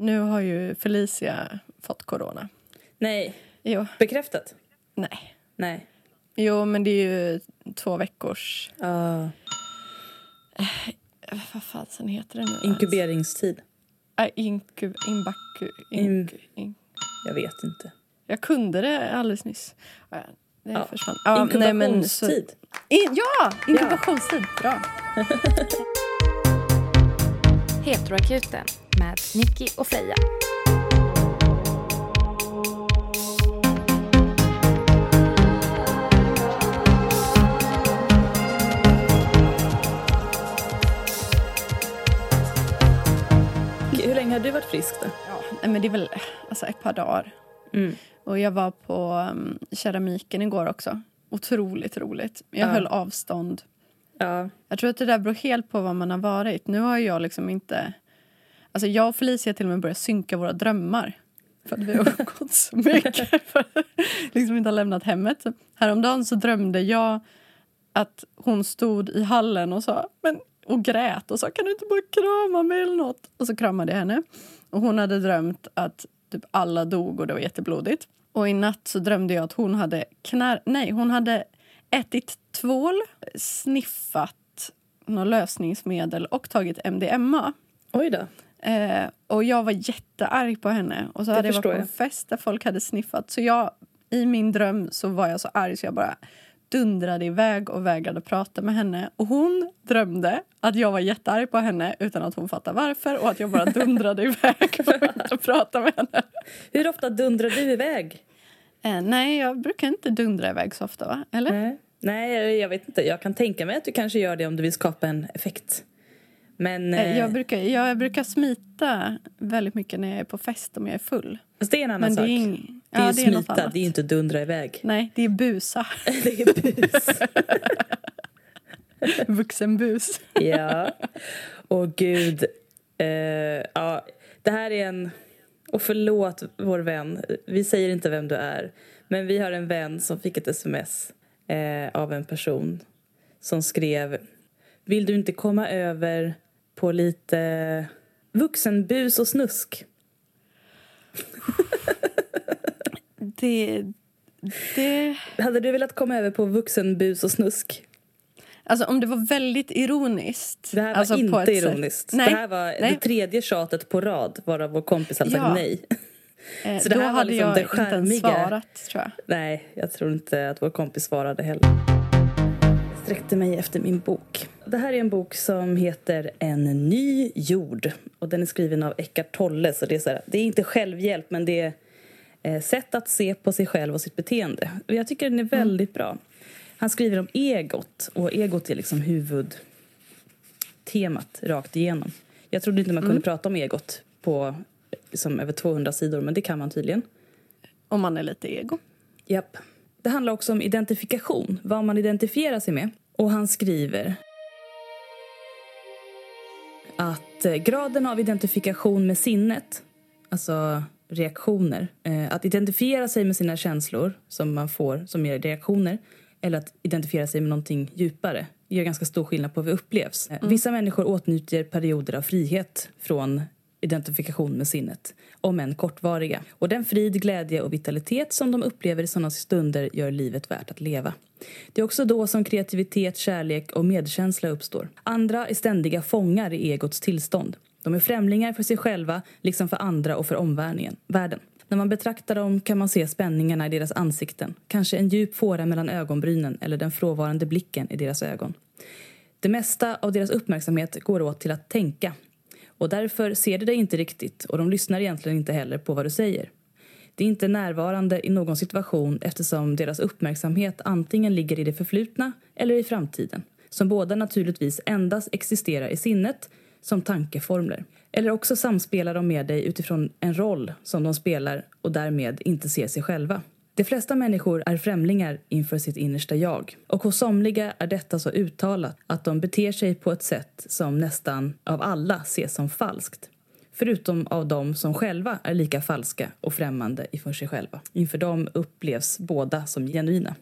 Nu har ju Felicia fått corona. Nej. Jo. Bekräftat? Nej. Nej. Jo, men det är ju 2 veckors... Vad fan sen heter det nu? Inkuberingstid. Jag vet inte. Jag kunde det alldeles nyss. Det försvann. Inkubationstid. Inkubationstid. Bra. Heteroakuten med Nicky och Freja. Hur länge har du varit frisk då? Ja, men det är väl alltså ett par dagar. Mm. Och jag var på keramiken igår också. Otroligt roligt. Jag höll avstånd. Ja. Jag tror att det där beror helt på vad man har varit. Nu har jag liksom inte... Alltså jag och Felicia till och med börjat synka våra drömmar. För att vi har gått så mycket. För att liksom inte har lämnat hemmet. Så häromdagen så drömde jag att hon stod i hallen och sa... Och grät och sa, kan du inte bara krama mig eller något? Och så kramade jag henne. Och hon hade drömt att typ alla dog och det var jätteblodigt. Och i natt så drömde jag att hon hade hon hade ätit tvål, sniffat något lösningsmedel och tagit MDMA. Oj då. Och jag var jättearg på henne. Och så hade jag varit på en fest där folk hade sniffat. Så jag, i min dröm så var jag så arg så jag bara... dundrade iväg och vägrade prata med henne. Och hon drömde att jag var jättearg på henne utan att hon fattade varför. Och att jag bara dundrade iväg och inte prata med henne. Hur ofta dundrar du iväg? Nej, jag brukar inte dundra iväg så ofta, va? Eller? Nej, jag vet inte. Jag kan tänka mig att du kanske gör det om du vill skapa en effekt. Men, jag brukar smita väldigt mycket när jag är på fest om jag är full. Fast det är en annan sak. Det är smita, det är inte dundra iväg. Nej, det är busa. Det är bus. Vuxenbus. Ja. Åh gud. Det här är en... Och förlåt vår vän. Vi säger inte vem du är. Men vi har en vän som fick ett sms av en person som skrev... Vill du inte komma över på lite vuxenbus och snusk? Hade du velat komma över på vuxenbus och snusk? Alltså om det var väldigt ironiskt. Det här var alltså inte ironiskt. Nej, det här var det tredje tjatet på rad. Varav vår kompis hade sagt nej. Så det här var liksom det skärmiga. Då hade jag inte svarat, tror jag. Nej, jag tror inte att vår kompis svarade heller. Sträckte mig efter min bok. Det här är en bok som heter En ny jord. Och den är skriven av Eckart Tolle. Så det är, så här, det är inte självhjälp, men det är sätt att se på sig själv och sitt beteende. Och jag tycker den är väldigt bra. Han skriver om egot. Och egot är liksom huvudtemat rakt igenom. Jag trodde inte man kunde prata om egot på liksom, över 200 sidor. Men det kan man tydligen. Om man är lite ego. Japp. Det handlar också om identifikation, vad man identifierar sig med. Och han skriver att graden av identifikation med sinnet, alltså reaktioner, att identifiera sig med sina känslor som man får som ger reaktioner, eller att identifiera sig med någonting djupare, gör ganska stor skillnad på hur vi upplevs. Vissa människor åtnjuter perioder av frihet från identifikation med sinnet, om än kortvariga. Och den frid, glädje och vitalitet som de upplever i sådana stunder gör livet värt att leva. Det är också då som kreativitet, kärlek och medkänsla uppstår. Andra är ständiga fångar i egots tillstånd. De är främlingar för sig själva, liksom för andra och för omvärlden. När man betraktar dem kan man se spänningarna i deras ansikten. Kanske en djup fåra mellan ögonbrynen eller den frånvarande blicken i deras ögon. Det mesta av deras uppmärksamhet går åt till att tänka. Och därför ser de dig inte riktigt och de lyssnar egentligen inte heller på vad du säger. Det är inte närvarande i någon situation eftersom deras uppmärksamhet antingen ligger i det förflutna eller i framtiden. Som båda naturligtvis endast existerar i sinnet som tankeformler. Eller också samspelar de med dig utifrån en roll som de spelar och därmed inte ser sig själva. De flesta människor är främlingar inför sitt innersta jag. Och hos somliga är detta så uttalat att de beter sig på ett sätt som nästan av alla ses som falskt. Förutom av de som själva är lika falska och främmande inför sig själva. Inför dem upplevs båda som genuina.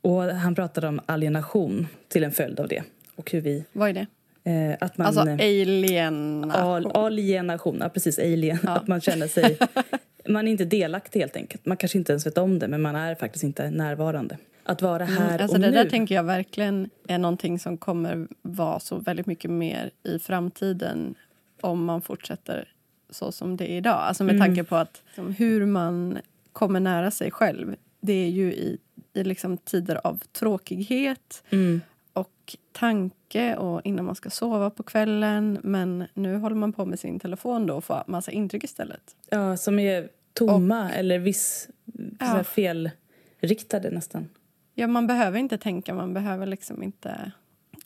Och han pratade om alienation till en följd av det. Och hur vi... Vad är det? Att man, alltså alienation, precis, alien. Ja. Att man känner sig, man är inte delaktig helt enkelt. Man kanske inte ens vet om det, men man är faktiskt inte närvarande. Att vara här alltså och det nu. Det där tänker jag verkligen är någonting som kommer vara så väldigt mycket mer i framtiden om man fortsätter så som det är idag. Alltså med tanke på att liksom, hur man kommer nära sig själv, det är ju i liksom tider av tråkighet och tanke och innan man ska sova på kvällen. Men nu håller man på med sin telefon då och får massa intryck istället. Ja, som är tomma och, eller viss felriktade nästan. Ja, man behöver inte tänka, man behöver liksom inte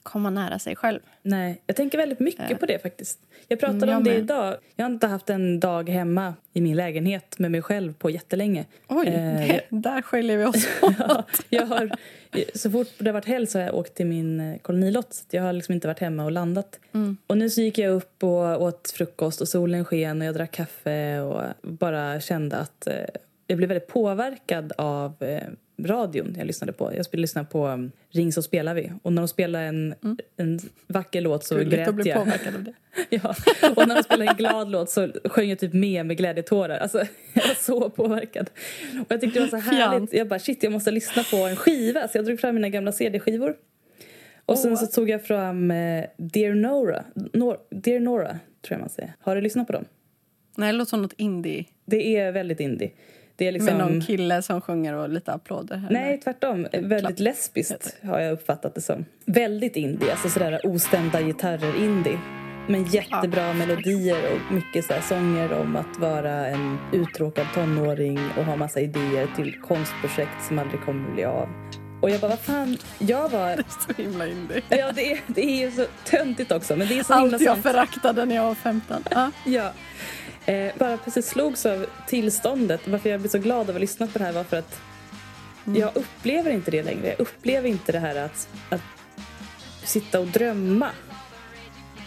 komma nära sig själv. Nej, jag tänker väldigt mycket på det faktiskt. Jag pratade om det idag. Jag har inte haft en dag hemma i min lägenhet med mig själv på jättelänge. Oj, där skiljer vi oss åt. Så fort det har varit helg så har jag åkt till min kolonilott. Så jag har liksom inte varit hemma och landat. Mm. Och nu så gick jag upp och åt frukost och solen sken och jag drack kaffe och bara kände att jag blev väldigt påverkad av radion jag lyssnade på. Jag lyssnade på Ring så spelar vi. Och när de spelar en vacker låt så grät jag. Av det. Ja. Och när de spelar en glad låt så sjöng jag typ med glädjetårar. Alltså, jag var så påverkad. Och jag tyckte det var så härligt. Jag bara, shit, jag måste lyssna på en skiva. Så jag drog fram mina gamla CD-skivor. Och sen så tog jag fram Dear Nora, tror jag man säger. Har du lyssnat på dem? Nej, det låter som något indie. Det är väldigt indie. Det är liksom... Men någon kille som sjunger och lite applåder här. Nej, tvärtom. Väldigt lesbiskt har jag uppfattat det som. Väldigt indie, alltså sådär ostämda gitarrer indie. Men jättebra melodier och mycket så här sånger om att vara en uttråkad tonåring och ha massa idéer till konstprojekt som aldrig kommer att bli av. Och jag bara, vad fan, jag var... Det är så himla indie. Ja, det är ju så töntigt också, men det är så himla sant. Allt jag föraktade när jag var 15. Ja. Bara precis slogs av tillståndet. Varför jag blev så glad av att lyssna på det här var för att jag upplever inte det längre. Jag upplever inte det här att sitta och drömma.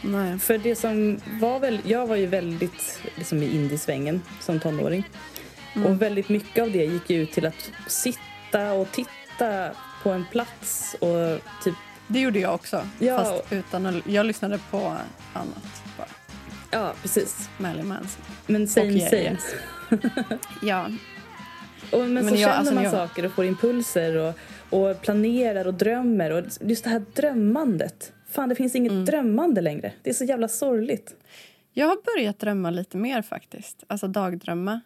Nej. För det som var väl... Jag var ju väldigt liksom, i indiesvängen som tonåring. Och väldigt mycket av det gick ju ut till att sitta och titta på en plats. Och typ... Det gjorde jag också. Ja. Fast jag lyssnade på annat bara. Ja, precis. Men same. Ja. Men så känner man saker och får impulser och planerar och drömmer. Och just det här drömmandet. Fan, det finns inget drömmande längre. Det är så jävla sorgligt. Jag har börjat drömma lite mer faktiskt. Alltså dagdrömma.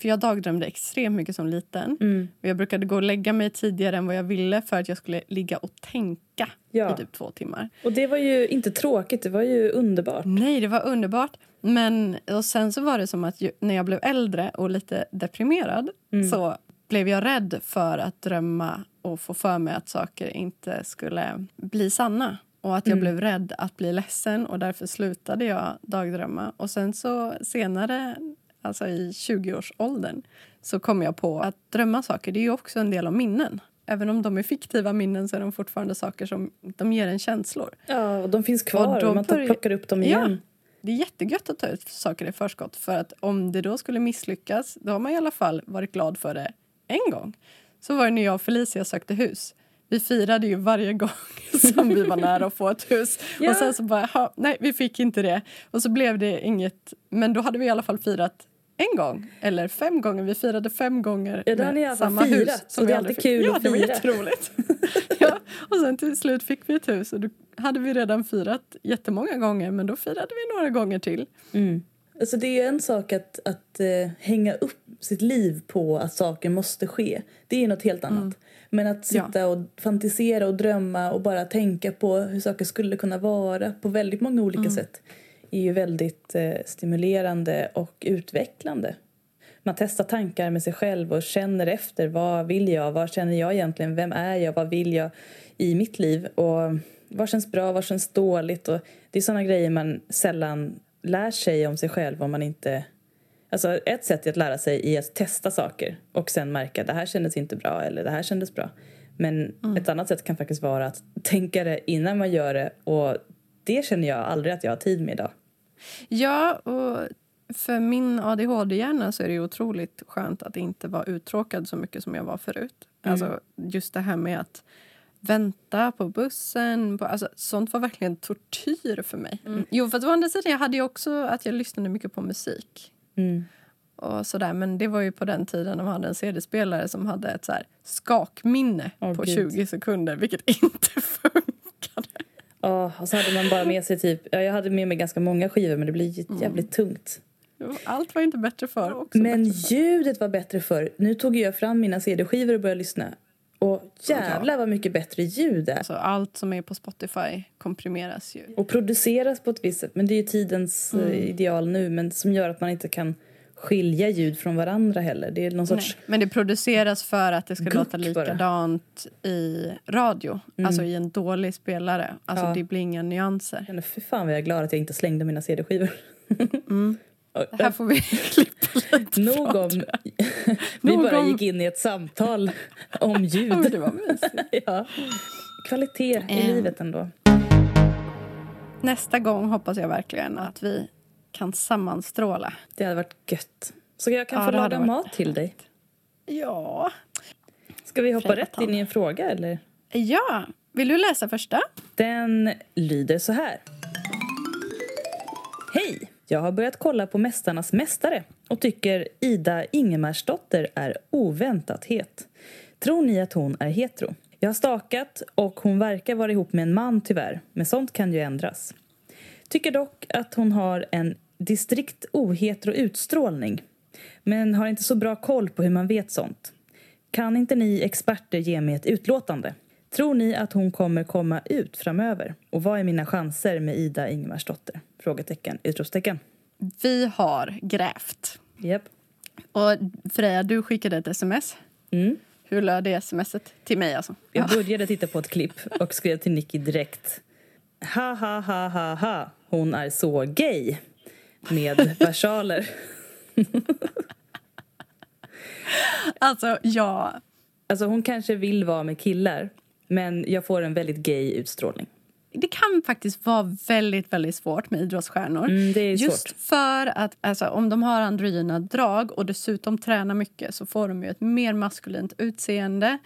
För jag dagdrömde extremt mycket som liten. Och jag brukade gå och lägga mig tidigare än vad jag ville. För att jag skulle ligga och tänka i typ 2 timmar. Och det var ju inte tråkigt, det var ju underbart. Nej, det var underbart. Men och sen så var det som att när jag blev äldre och lite deprimerad. Så blev jag rädd för att drömma och få för mig att saker inte skulle bli sanna. Och att jag blev rädd att bli ledsen. Och därför slutade jag dagdrömma. Och sen så senare... Alltså i 20-årsåldern så kom jag på att drömma saker, det är ju också en del av minnen. Även om de är fiktiva minnen så är de fortfarande saker som de ger en känslor. Ja, och de finns kvar och man plockar upp dem igen. Ja, det är jättegött att ta ut saker i förskott. För att om det då skulle misslyckas, då har man i alla fall varit glad för det en gång. Så var det när jag och Felicia sökte hus. Vi firade ju varje gång som vi var nära att få ett hus. Ja. Och sen så bara, nej vi fick inte det. Och så blev det inget, men då hade vi i alla fall firat en gång, eller 5 gånger. Vi firade 5 gånger med samma hus. Så det är alltid kul att fira. Ja, det var jätteroligt. Ja, och sen till slut fick vi ett hus. Och då hade vi redan firat jättemånga gånger. Men då firade vi några gånger till. Mm. Alltså det är ju en sak att hänga upp sitt liv på att saker måste ske. Det är ju något helt annat. Men att sitta och fantisera och drömma och bara tänka på hur saker skulle kunna vara på väldigt många olika sätt. Är ju väldigt stimulerande och utvecklande. Man testar tankar med sig själv och känner efter. Vad vill jag? Vad känner jag egentligen? Vem är jag? Vad vill jag i mitt liv? Och vad känns bra? Vad känns dåligt? Och det är sådana grejer man sällan lär sig om sig själv om man inte... Alltså ett sätt att lära sig är att testa saker. Och sen märka det här kändes inte bra eller det här kändes bra. Men ett annat sätt kan faktiskt vara att tänka det innan man gör det. Och det känner jag aldrig att jag har tid med idag. Ja, och för min ADHD-hjärna så är det otroligt skönt att inte vara uttråkad så mycket som jag var förut. Alltså just det här med att vänta på bussen. Alltså, sånt var verkligen tortyr för mig. Mm. Jo, för att å andra sidan jag hade ju också att jag lyssnade mycket på musik. Mm. Och sådär, men det var ju på den tiden när man hade en CD-spelare som hade ett så här skakminne på 20 sekunder, vilket inte funkade. Ja, och så hade man bara med sig typ, jag hade med mig ganska många skivor, men det blev jävligt tungt. Allt var inte bättre för också. Men bättre för. Ljudet var bättre för. Nu tog jag fram mina CD-skivor och började lyssna. Och jävlar vad mycket bättre ljud det. Alltså, allt som är på Spotify komprimeras ju. Och produceras på ett visst sätt. Men det är ju tidens ideal nu. Men som gör att man inte kan skilja ljud från varandra heller. Det är någon sorts... Nej, men det produceras för att det ska låta likadant bara. I radio. Mm. Alltså i en dålig spelare. Alltså det blir inga nyanser. Men för fan var jag glad att jag inte slängde mina CD-skivor. Det här får vi klippa lite. Vi bara gick in i ett samtal om ljud. Ja, det var mysigt. Ja. Kvalitet i livet ändå. Nästa gång hoppas jag verkligen att vi kan sammanstråla. Det hade varit gött. Så jag kan få laga mat till dig. Ja. Ska vi hoppa rätt in i en fråga eller? Ja. Vill du läsa första? Den lyder så här. Hej! Jag har börjat kolla på Mästarnas mästare och tycker Ida Ingemarsdotter är oväntat het. Tror ni att hon är hetero? Jag har stakat och hon verkar vara ihop med en man tyvärr, men sånt kan ju ändras. Tycker dock att hon har en distrikt ohetero utstrålning, men har inte så bra koll på hur man vet sånt. Kan inte ni experter ge mig ett utlåtande? Tror ni att hon kommer komma ut framöver? Och vad är mina chanser med Ida Ingemarsdotter? Frågetecken, utropstecken. Vi har grävt. Yep. Och Freja, du skickade ett sms. Mm. Hur löd det smset? Till mig alltså. Jag började titta på ett klipp och skrev till Nicky direkt. Ha ha ha ha ha. Hon är så gay. Med versaler. Alltså hon kanske vill vara med killar. Men jag får en väldigt gay utstrålning. Det kan faktiskt vara väldigt, väldigt svårt med idrottsstjärnor. Det är just svårt. För att alltså, om de har androgyna drag och dessutom tränar mycket så får de ju ett mer maskulint utseende.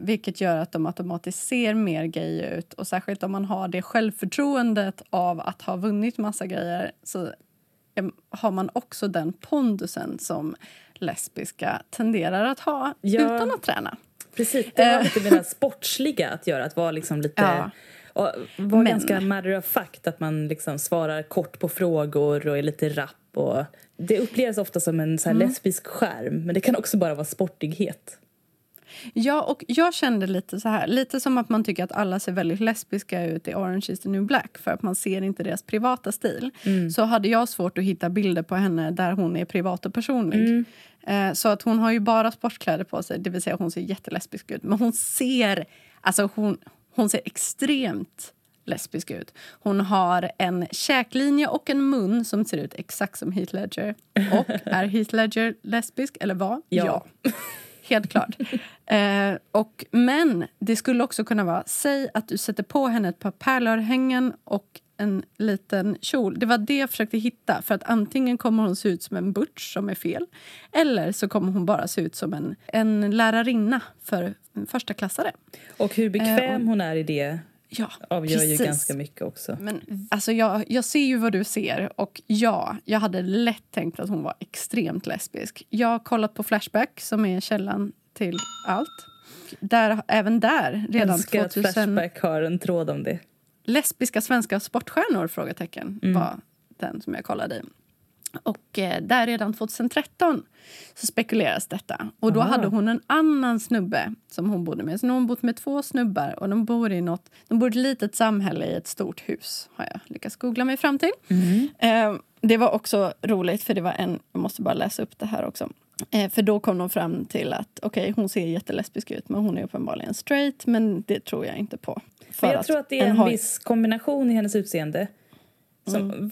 Vilket gör att de automatiskt ser mer gay ut. Och särskilt om man har det självförtroendet av att ha vunnit massa grejer så har man också den pondusen som lesbiska tenderar att ha utan att träna. Precis, det har lite med det sportsliga att göra. Att vara liksom lite... Ja. Var ganska matter of fact att man liksom svarar kort på frågor och är lite rapp. Och det upplevs ofta som en så här lesbisk skärm. Men det kan också bara vara sportighet. Ja, och jag kände lite så här. Lite som att man tycker att alla ser väldigt lesbiska ut i Orange is the New Black. För att man ser inte deras privata stil. Så hade jag svårt att hitta bilder på henne där hon är privat och personlig. Så att hon har ju bara sportkläder på sig. Det vill säga hon ser jättelesbisk ut. Men hon ser... Alltså hon ser extremt lesbisk ut. Hon har en käklinje och en mun som ser ut exakt som Heath Ledger. Och är Heath Ledger lesbisk eller vad? Ja. Helt klart. Men det skulle också kunna vara, säg att du sätter på henne ett par pärlörhängen och en liten kjol. Det var det jag försökte hitta. För att antingen kommer hon se ut som en butch som är fel. Eller så kommer hon bara se ut som en lärarinna för första klassare. Och hur bekväm hon är i det avgör ju ganska mycket också. Men, alltså jag ser ju vad du ser. Och jag hade lätt tänkt att hon var extremt lesbisk. Jag har kollat på Flashback som är källan till allt. Även där redan 2000... Att Flashback har en tråd om det. Lesbiska svenska sportstjärnor, frågetecken, var den som jag kollade i. Och där redan 2013 så spekuleras detta. Och då hade hon en annan snubbe som hon bodde med. Så nu har hon bott med två snubbar och de bor i ett litet samhälle i ett stort hus. Har jag lyckats googla mig fram till. Det var också roligt för det var jag måste bara läsa upp det här också. För då kom de fram till att hon ser jättelesbisk ut men hon är uppenbarligen straight. Men det tror jag inte på. Men jag tror att det är en viss kombination i hennes utseende.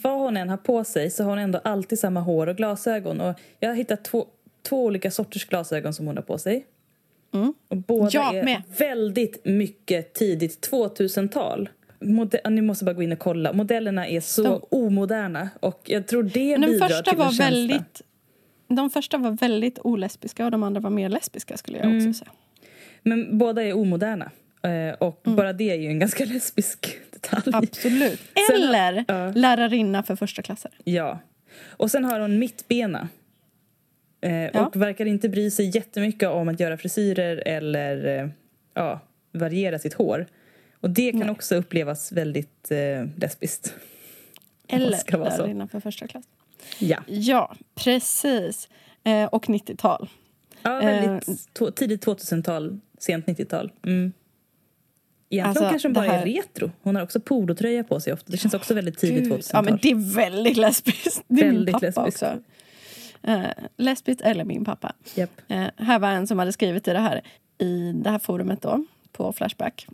Vad hon än har på sig så har hon ändå alltid samma hår och glasögon. Och jag har hittat två olika sorters glasögon som hon har på sig. Och båda är väldigt mycket tidigt 2000-tal. Ni måste bara gå in och kolla. Modellerna är så omoderna. Och jag tror det bidrar till en känsla. De första var väldigt olesbiska och de andra var mer lesbiska skulle jag också säga. Men båda är omoderna. Och bara det är ju en ganska lesbisk detalj. Absolut. Eller sen, lärarinna för första klasser. Ja. Och sen har hon mittbena. Och verkar inte bry sig jättemycket om att göra frisyrer eller variera sitt hår. Och det kan också upplevas väldigt lesbiskt. Eller lärarinna för första klass. Ja. Ja, precis. Och 90-tal. Ja, väldigt tidigt 2000-tal, sent 90-tal. Mm. Egentligen alltså, kanske hon bara här... är retro. Hon har också polotröja på sig ofta. Det känns också väldigt tidigt 2000-tal. Ja, men det är väldigt lesbiskt. Det är väldigt min pappa lesbiskt. Också. Lesbiskt eller min pappa. Yep. Här var en som hade skrivit i det här forumet då. På Flashback.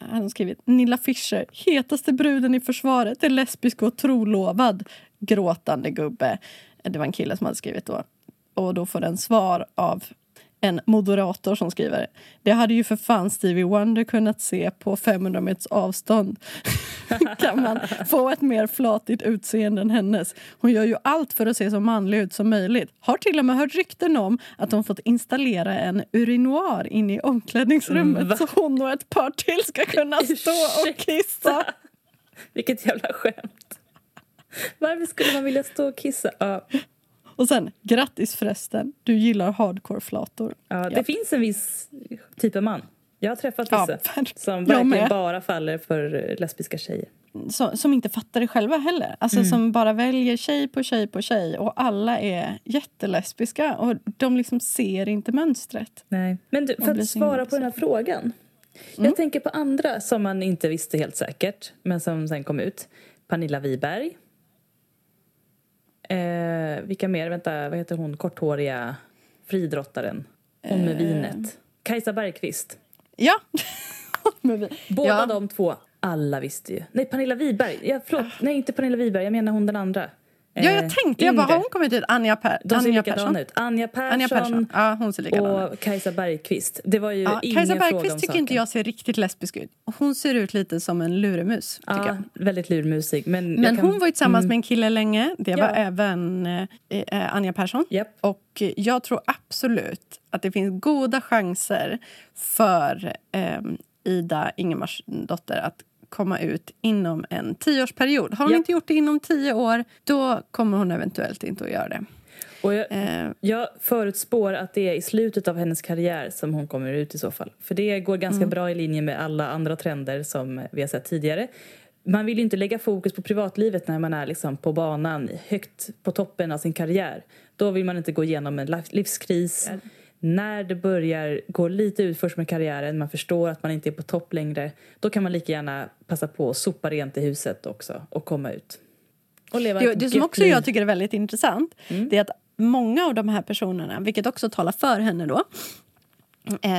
Han har skrivit: Nilla Fischer, hetaste bruden i försvaret, är lesbisk och trolovad. Gråtande gubbe. Det var en kille som hade skrivit då. Och då får den svar av en moderator som skriver: det hade ju för fan Stevie Wonder kunnat se på 500 meters avstånd. Kan man få ett mer flatigt utseende än hennes? Hon gör ju allt för att se så manlig ut som möjligt. Har till och med hört rykten om att hon fått installera en urinoir in i omklädningsrummet. Så hon och ett par till ska kunna stå och kissa. Vilket jävla skämt. Varför skulle man vilja stå och kissa? Och sen, grattis förresten, du gillar hardcore-flator. Ja, det finns en viss typ av man. Jag har träffat vissa som verkligen bara faller för lesbiska tjejer. Som inte fattar det själva heller. Alltså som bara väljer tjej på tjej på tjej. Och alla är jättelesbiska. Och de liksom ser inte mönstret. Nej. Men du, för att svara på den här frågan. Jag tänker på andra som man inte visste helt säkert. Men som sen kom ut. Pernilla Wiberg. Vilka mer? Vänta, vad heter hon? Korthåriga fridrottaren. Hon med vinet. Kajsa Bergqvist. Ja. Båda de två. Alla visste ju. Nej, Pernilla Wiberg. Nej, inte Pernilla Wiberg. Jag menar hon den andra. Ja, jag tänkte. Jag bara, hon kom ut. Anja Pärson. Ja, hon ser likadan ut. Och Kajsa Bergqvist. Det var ju ingen Kajsa Bergqvist tycker inte jag ser riktigt lesbisk ut. Hon ser ut lite som en luremus, tycker jag. Väldigt lurmusig. Men hon var ju tillsammans med en kille länge. Det var även Anja Pärson. Yep. Och jag tror absolut att det finns goda chanser för Ida Ingemarsdotter att komma ut inom en 10-årsperiod. Har hon inte gjort det inom 10 år, då kommer hon eventuellt inte att göra det. Och jag förutspår att det är i slutet av hennes karriär som hon kommer ut i så fall. För det går ganska bra i linje med alla andra trender som vi har sett tidigare. Man vill ju inte lägga fokus på privatlivet när man är liksom på banan, högt på toppen av sin karriär. Då vill man inte gå igenom en livskris. Mm. När det börjar gå lite ut först med karriären, man förstår att man inte är på topp längre, då kan man lika gärna passa på att sopa rent i huset också och komma ut. Och leva det som också jag tycker är väldigt intressant, det är att många av de här personerna, vilket också talar för henne då,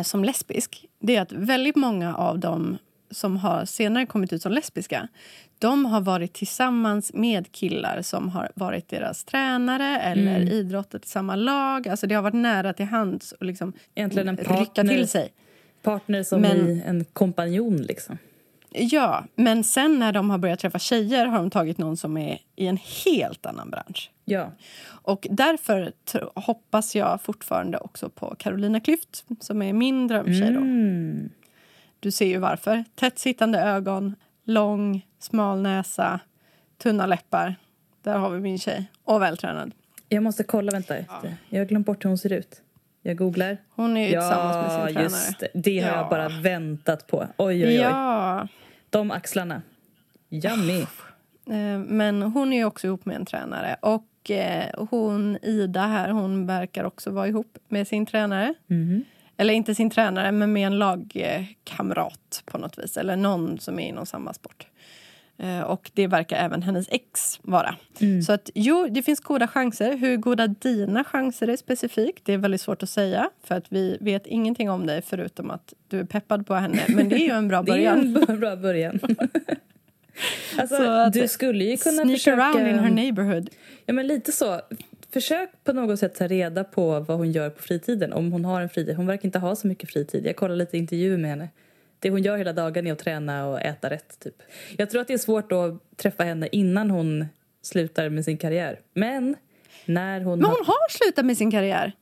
som lesbisk, det är att väldigt många av dem som har senare kommit ut som lesbiska, de har varit tillsammans med killar som har varit deras tränare eller idrottat i samma lag. Alltså det har varit nära till hands och liksom egentligen en partner, rycka till sig. Partner som är en kompanjon liksom. Ja, men sen när de har börjat träffa tjejer har de tagit någon som är i en helt annan bransch. Ja. Och därför hoppas jag fortfarande också på Carolina Klüft som är min drömtjej då. Du ser ju varför. Tätt sittande ögon, lång, smal näsa, tunna läppar. Där har vi min tjej. Och vältränad. Jag måste kolla, vänta efter. Jag har glömt bort hur hon ser ut. Jag googlar. Hon är ju tillsammans med sin tränare. Just det. Det har jag bara väntat på. Oj, oj, oj. Ja. De axlarna. Yummy. Men hon är ju också ihop med en tränare. Och hon, Ida här, hon verkar också vara ihop med sin tränare. Eller inte sin tränare, men med en lagkamrat på något vis. Eller någon som är inom samma sport. Och det verkar även hennes ex vara. Så att det finns goda chanser. Hur goda dina chanser är specifikt, det är väldigt svårt att säga. För att vi vet ingenting om dig förutom att du är peppad på henne. Men det är ju en bra början. Alltså, så du skulle ju kunna sneak försöka... around in her neighborhood. Ja, men lite så... Försök på något sätt ta reda på vad hon gör på fritiden. Om hon har en fritid. Hon verkar inte ha så mycket fritid. Jag kollar lite intervjuer med henne. Det hon gör hela dagen är att träna och äta rätt typ. Jag tror att det är svårt att träffa henne innan hon slutar med sin karriär. Men hon har slutat med sin karriär.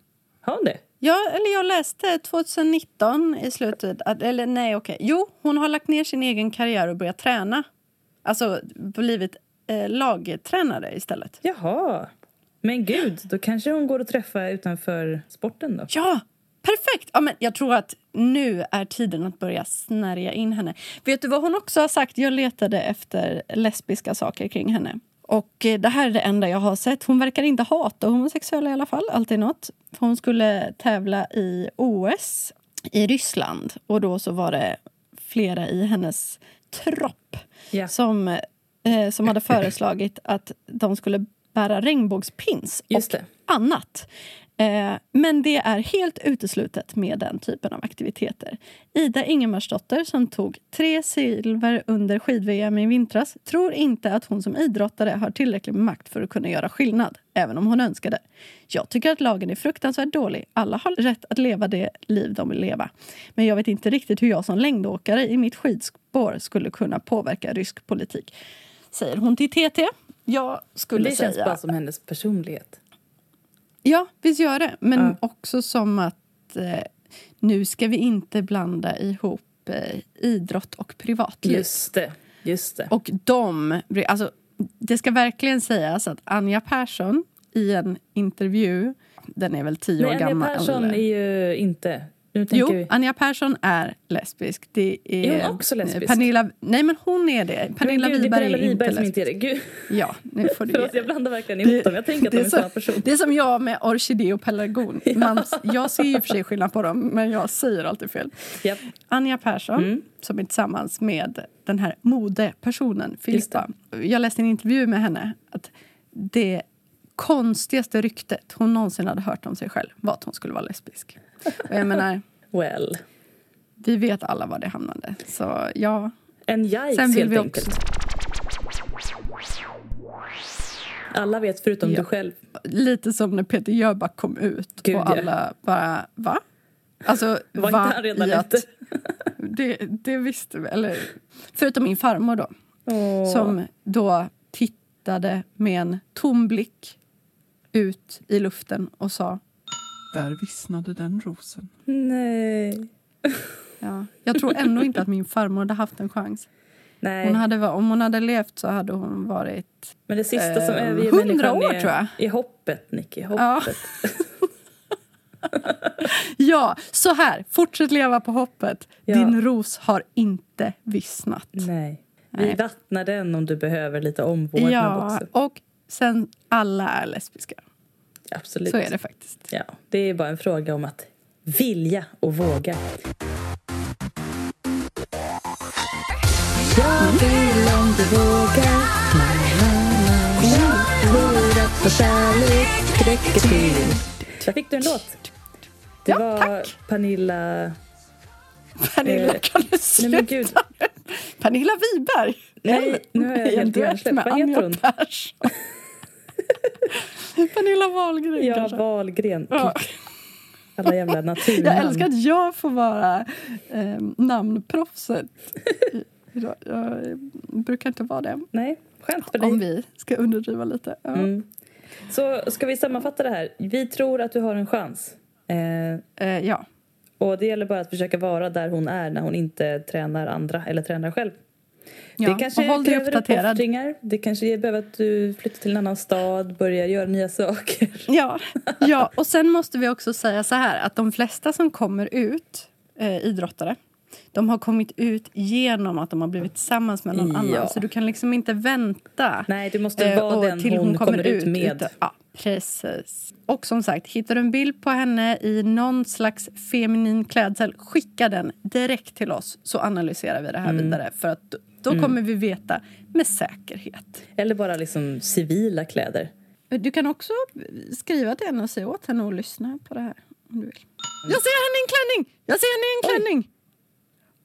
Har hon det? Ja, eller jag läste 2019 i slutet. Eller nej, okej. Jo, hon har lagt ner sin egen karriär och börjat träna. Alltså blivit lagtränare istället. Jaha. Men gud, då kanske hon går och träffar utanför sporten då. Ja, perfekt. Ja, men jag tror att nu är tiden att börja snärja in henne. Vet du vad hon också har sagt? Jag letade efter lesbiska saker kring henne. Och det här är det enda jag har sett. Hon verkar inte hata homosexuella i alla fall. Alltid något. För hon skulle tävla i OS i Ryssland. Och då så var det flera i hennes tropp som hade föreslagit att de skulle bära regnbågspins och annat. Men det är helt uteslutet med den typen av aktiviteter. Ida Ingemarsdotter, som tog 3 silver under skid-VM i vintras, tror inte att hon som idrottare har tillräcklig makt för att kunna göra skillnad, även om hon önskade. Jag tycker att lagen är fruktansvärt dålig. Alla har rätt att leva det liv de vill leva. Men jag vet inte riktigt hur jag som längdåkare i mitt skidspår skulle kunna påverka rysk politik, säger hon till TT. Jag skulle säga... Det känns bara som hennes personlighet. Ja, visst gör det. Men också som att nu ska vi inte blanda ihop idrott och privatliv. Just det. Och alltså, det ska verkligen sägas att Anja Pärson i en intervju, den är väl 10 år gammal. Anja Pärson är ju inte... Anja Pärson är lesbisk. Det är hon också lesbisk? Pernilla, nej, men hon är det. Pernilla Wiberg är inte lesbisk. Inte är det. Gud. Ja, nu får du. Förlåt, jag blandar verkligen ihop dem. Jag tänker att de är samma person. Det är som jag med orkidé och pelargon. Jag ser ju för sig skillnad på dem, men jag säger alltid fel. Yep. Anja Pärson, som är tillsammans med den här modepersonen, Filippa. Jag läste en intervju med henne att det konstigaste ryktet hon någonsin hade hört om sig själv var att hon skulle vara lesbisk. Och jag menar, vi vet alla var det hamnade. Så ja, en jajs, sen vill vi också. Alla vet förutom du själv. Lite som när Peter Jöback kom ut. Gud, och alla bara, va? Alltså, var inte han redan ute? Det visste vi. Eller, förutom min farmor då. Som då tittade med en tom blick ut i luften och sa: där vissnade den rosen. Nej. Ja, jag tror ändå inte att min farmor hade haft en chans. Nej. Om hon hade levt så hade hon varit... Men det sista som är vi 100 år, tror jag. I hoppet, Nicky. Hoppet. Ja, så här. Fortsätt leva på hoppet. Ja. Din ros har inte vissnat. Nej. Vi vattnar den om du behöver lite omvårdnad också. Ja, och sen alla är lesbiska. Absolut. Så är det faktiskt. Ja, det är bara en fråga om att vilja och våga. Jag vill om du vågar. Jag fick du en låt. Det var tack. Pernilla kan du sluta? Pernilla Wiberg. Nej, nu har jag helt hjärnsläpp. Vad heter hon? Pernilla Wahlgren. Ja, kanske. Wahlgren. Ja. Alla jävla naturnamn. Jag älskar att jag får vara namnproffset. Jag brukar inte vara det. Nej, skönt för dig. Om vi ska underdriva lite. Ja. Mm. Så ska vi sammanfatta det här. Vi tror att du har en chans. Ja. Och det gäller bara att försöka vara där hon är när hon inte tränar andra eller tränar själv. Ja, det kanske kräver uppoffringar. Det kanske behöver att du flyttar till en annan stad, börjar göra nya saker. Ja, och sen måste vi också säga så här att de flesta som kommer ut idrottare, de har kommit ut genom att de har blivit tillsammans med någon annan. Så du kan liksom inte vänta. Nej, du måste vara den till hon kommer ut med. Ja, precis. Och som sagt, hittar du en bild på henne i någon slags feminin klädsel, skicka den direkt till oss så analyserar vi det här vidare för att då kommer vi veta med säkerhet. Eller bara liksom civila kläder. Du kan också skriva till henne och säga åt henne och lyssna på det här om du vill. Jag ser henne i en klänning!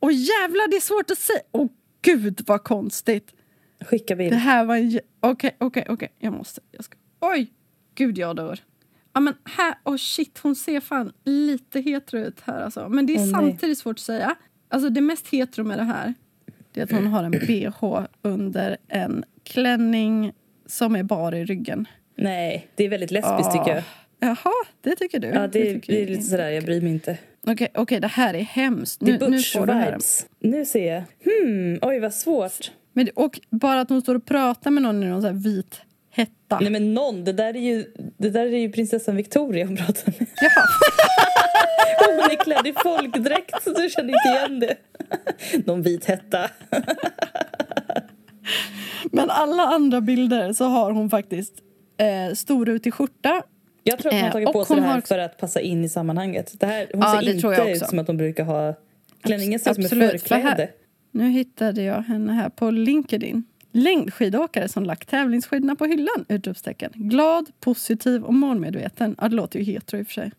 Åh jävlar, det är svårt att säga. Åh gud, vad konstigt. Skicka bild. Det här var en... Okej. Jag ska... Oj, gud jag dör. Ja men här, shit, hon ser fan lite hetero ut här alltså. Men det är samtidigt svårt att säga. Alltså det mest hetero med det här, det är att hon har en BH under en klänning som är bar i ryggen. Nej, det är väldigt lesbiskt tycker jag. Jaha, det tycker du. Ja, det är lite sådär, jag bryr mig inte. Okej, det här är hemskt. Nu får du här. Nu ser jag. Oj vad svårt. Men, och bara att hon står och pratar med någon i någon så här vit hetta. Nej men någon, det där är ju prinsessan Victoria hon pratar med. Jaha. Hon är klädd i folkdräkt så du känner inte igen det. Någon vit hetta. Men alla andra bilder så har hon faktiskt stor ut i skjorta. Jag tror att hon har tagit på sig det här för att passa in i sammanhanget. Det här, hon ser inte ut som att de brukar ha klänningen som ett förkläde. Nu hittade jag henne här på LinkedIn. Längdskidåkare som lagt tävlingsskidorna på hyllan, utropstecken. Glad, positiv och målmedveten. Ja, det låter ju hetero i och för sig.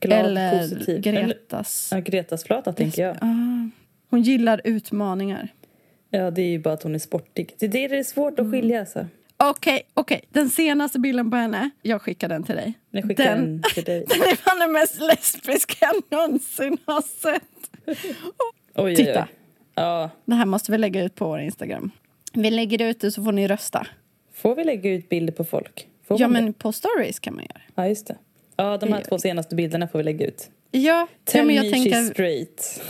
Glad, eller positiv. Gretas. Eller, ja, Gretas flata tänker jag. Hon gillar utmaningar. Ja, det är ju bara att hon är sportig. Det är det svårt att skilja så. Okej. Den senaste bilden på henne. Jag skickar den till dig. Jag skickar den till dig. Den är fan den mest lesbiska jag någonsin har sett. Oj, titta. Oj. Ja. Det här måste vi lägga ut på vår Instagram. Vi lägger det ut så får ni rösta. Får vi lägga ut bilder på folk? Ja, men på stories kan man göra. Ja, just det. Ja, de här två senaste bilderna får vi lägga ut. Ja. Tell me she's straight.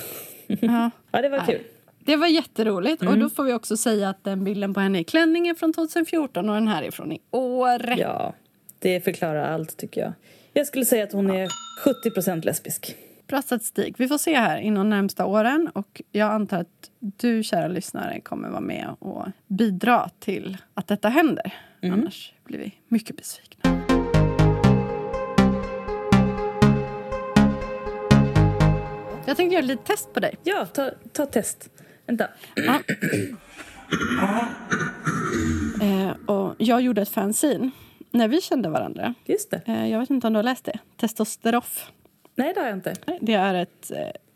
Ja. Ja, det var kul. Det var jätteroligt. Och då får vi också säga att den bilden på henne i klänningen från 2014 och den här är från i år. Ja, det förklarar allt tycker jag. Jag skulle säga att hon är 70% lesbisk. Bra statistik. Vi får se här inom närmsta åren. Och jag antar att du, kära lyssnare, kommer vara med och bidra till att detta händer. Annars blir vi mycket besvikna. Jag tänkte göra lite test på dig. Ja, ta test. Vänta. Ja. Och jag gjorde ett fanzine när vi kände varandra. Just det. Jag vet inte om du har läst det. Testosteroff. Nej, det har jag inte. Det är ett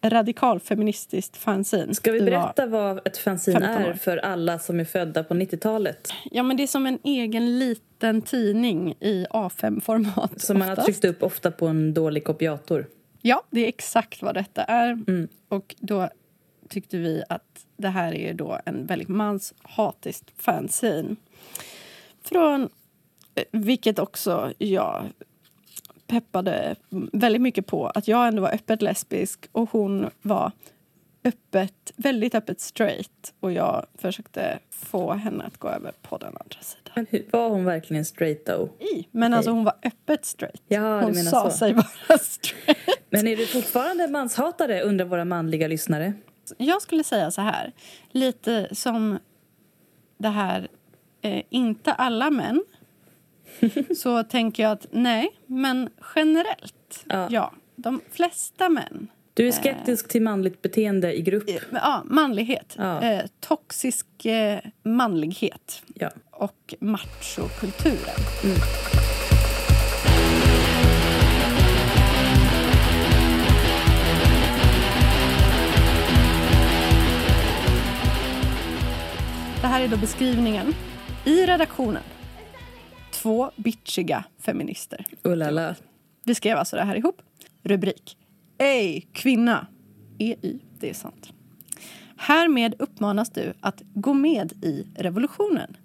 radikalfeministiskt fanzine. Ska vi berätta vad ett fanzine är för alla som är födda på 90-talet? Ja, men det är som en egen liten tidning i A5-format. Som man har tryckt upp ofta på en dålig kopiator. Ja, det är exakt vad detta är. Mm. Och då tyckte vi att det här är då en väldigt manshatiskt fanzine. Från vilket också jag peppade väldigt mycket på. Att jag ändå var öppet lesbisk och hon var väldigt öppet straight. Och jag försökte få henne att gå över på den andra sidan. Men var hon verkligen straight då? Men alltså hon var öppet straight. Ja, hon sa sig vara straight. Men är du fortfarande manshatare under våra manliga lyssnare? Jag skulle säga så här. Lite som det här, inte alla män. Så tänker jag att nej, men generellt. Ja, de flesta män. Du är skeptisk till manligt beteende i grupp. Ja, manlighet. Ja. Toxisk manlighet. Ja. Och machokulturen. Mm. Det här är då beskrivningen. I redaktionen. 2 bitchiga feminister. Ullala. Vi skrev alltså det här ihop. Rubrik. Ej, kvinna. EY, det är sant. Härmed uppmanas du att gå med i revolutionen.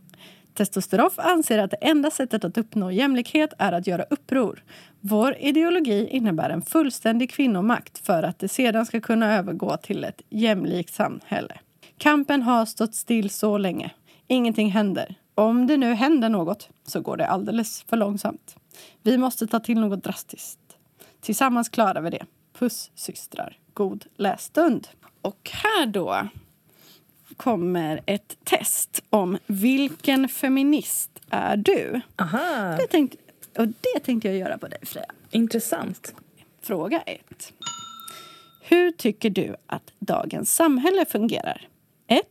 Testosteroff anser att det enda sättet att uppnå jämlikhet är att göra uppror. Vår ideologi innebär en fullständig kvinnomakt för att det sedan ska kunna övergå till ett jämlikt samhälle. Kampen har stått still så länge. Ingenting händer. Om det nu händer något så går det alldeles för långsamt. Vi måste ta till något drastiskt. Tillsammans klarar vi det. Puss systrar, god lässtund. Och här då kommer ett test om vilken feminist är du? Aha. Det tänkte jag göra på dig, Freja. Intressant. Fråga 1. Hur tycker du att dagens samhälle fungerar? 1.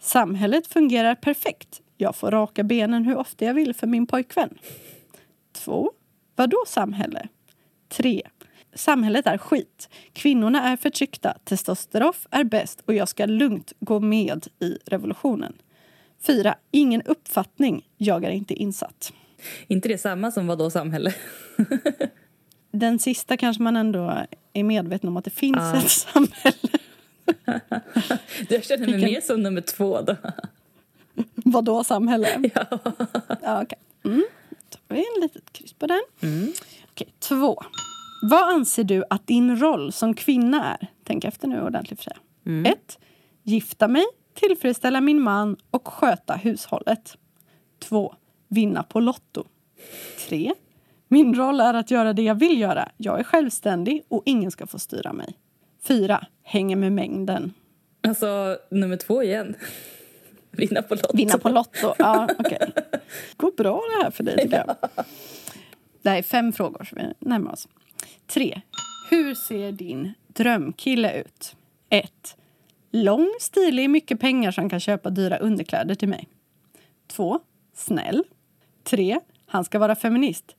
Samhället fungerar perfekt. Jag får raka benen hur ofta jag vill för min pojkvän. 2. Vadå samhälle? 3. Samhället är skit. Kvinnorna är förtryckta. Testosteroff är bäst och jag ska lugnt gå med i revolutionen. 4. Ingen uppfattning. Jag är inte insatt. Inte det samma som vadå samhälle? Den sista kanske man ändå är medveten om att det finns ett samhälle. Jag känner mig mer som nummer 2 då. Vadå samhälle? Ja. Ja, okay. tar vi en litet kryss på den. Mm. Okej, 2. Vad anser du att din roll som kvinna är? Tänk efter nu ordentligt för sig. 1. Gifta mig, tillfredsställa min man och sköta hushållet. 2. Vinna på lotto. 3. Min roll är att göra det jag vill göra. Jag är självständig och ingen ska få styra mig. 4. Hänger med mängden. Alltså, nummer 2 igen. Vinna på lotto. Vinna på lotto, ja, okej. Okay. Går bra det här för dig, tycker jag. Det här är 5 frågor som vi närmar oss. 3. Hur ser din drömkille ut? 1. Lång, stilig, mycket pengar som kan köpa dyra underkläder till mig. 2. Snäll. 3. Han ska vara feminist.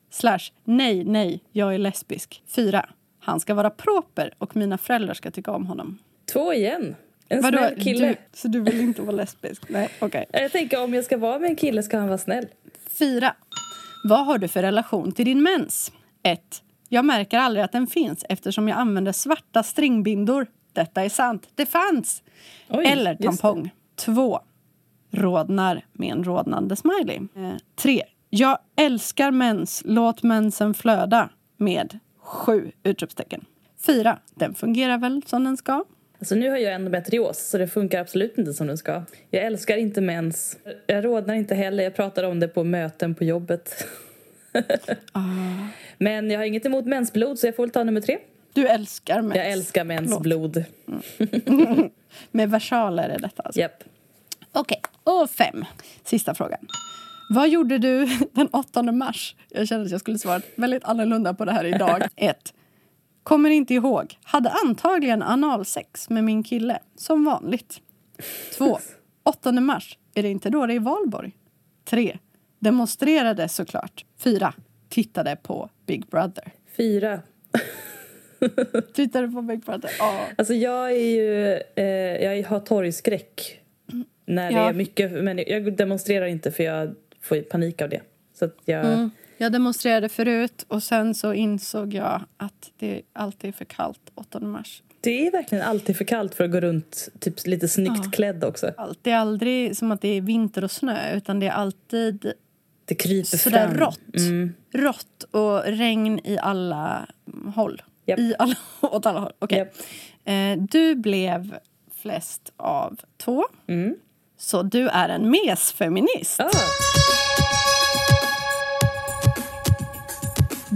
/nej, jag är lesbisk. 4. Han ska vara proper och mina föräldrar ska tycka om honom. 2 igen. En snäll kille. Så du vill inte vara lesbisk? Nej, okej. Okay. Jag tänker, om jag ska vara med en kille ska han vara snäll. 4. Vad har du för relation till din mens? 1. Jag märker aldrig att den finns eftersom jag använder svarta stringbindor. Detta är sant. Det fanns. Oj, eller tampong. 2. Rodnar med en rodnande smiley. 3. Jag älskar mens. Låt mensen flöda med 7 utropstecken. 4. Den fungerar väl som den ska? Alltså nu har jag endometrios så det funkar absolut inte som den ska. Jag älskar inte mens. Jag rodnar inte heller. Jag pratar om det på möten på jobbet. Men jag har inget emot mensblod så jag får väl ta nummer 3. Du älskar mens. Jag älskar mensblod. Mm. Med versaler är detta alltså. Japp. Okej, och 5. Sista frågan. Vad gjorde du den 8 mars? Jag kände att jag skulle svara väldigt annorlunda på det här idag. 1. Kommer inte ihåg. Hade antagligen analsex med min kille. Som vanligt. 2. 8 mars. Är det inte då det är Valborg? 3. Demonstrerade såklart. 4. Tittade på Big Brother. 4. Tittade på Big Brother? Ja. Alltså jag är ju... jag har torgskräck. När det är mycket... Men jag demonstrerar inte för jag får panik av det. Så att jag... Mm. Jag demonstrerade förut och sen så insåg jag att det alltid är för kallt 8 mars. Det är verkligen alltid för kallt för att gå runt typ lite snyggt klädd också. Det är aldrig som att det är vinter och snö utan det är alltid det kryper sådär fram. Rått och regn i alla håll. Yep. Åt alla håll, okej. Yep. Du blev flest av 2. Mm. Så du är en mesfeminist. Oh.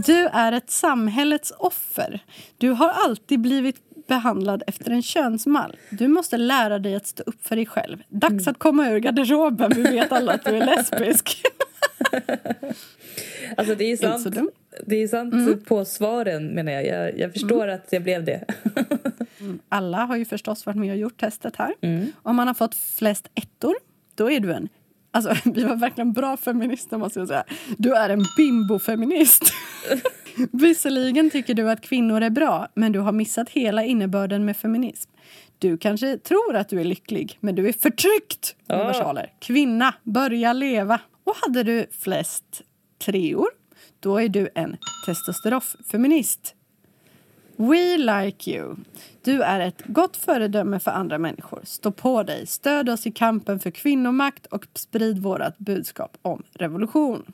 Du är ett samhällets offer. Du har alltid blivit behandlad efter en könsmall. Du måste lära dig att stå upp för dig själv. Dags att komma ur garderoben. Vi vet alla att du är lesbisk. Alltså det är sant. Det är sant på svaren menar jag. Jag förstår att jag blev det. Alla har ju förstås varit med och gjort testet här. Om man har fått flest 1:or, då är du en... Alltså, vi var verkligen bra feminister måste jag säga. Du är en bimbo-feminist. Visserligen tycker du att kvinnor är bra, men du har missat hela innebörden med feminism. Du kanske tror att du är lycklig, men du är förtryckt. Kvinna, börja leva. Och hade du flest 3:or, då är du en testosteronfeminist. We like you. Du är ett gott föredöme för andra människor. Stå på dig, stöd oss i kampen för kvinnomakt och sprid vårat budskap om revolution.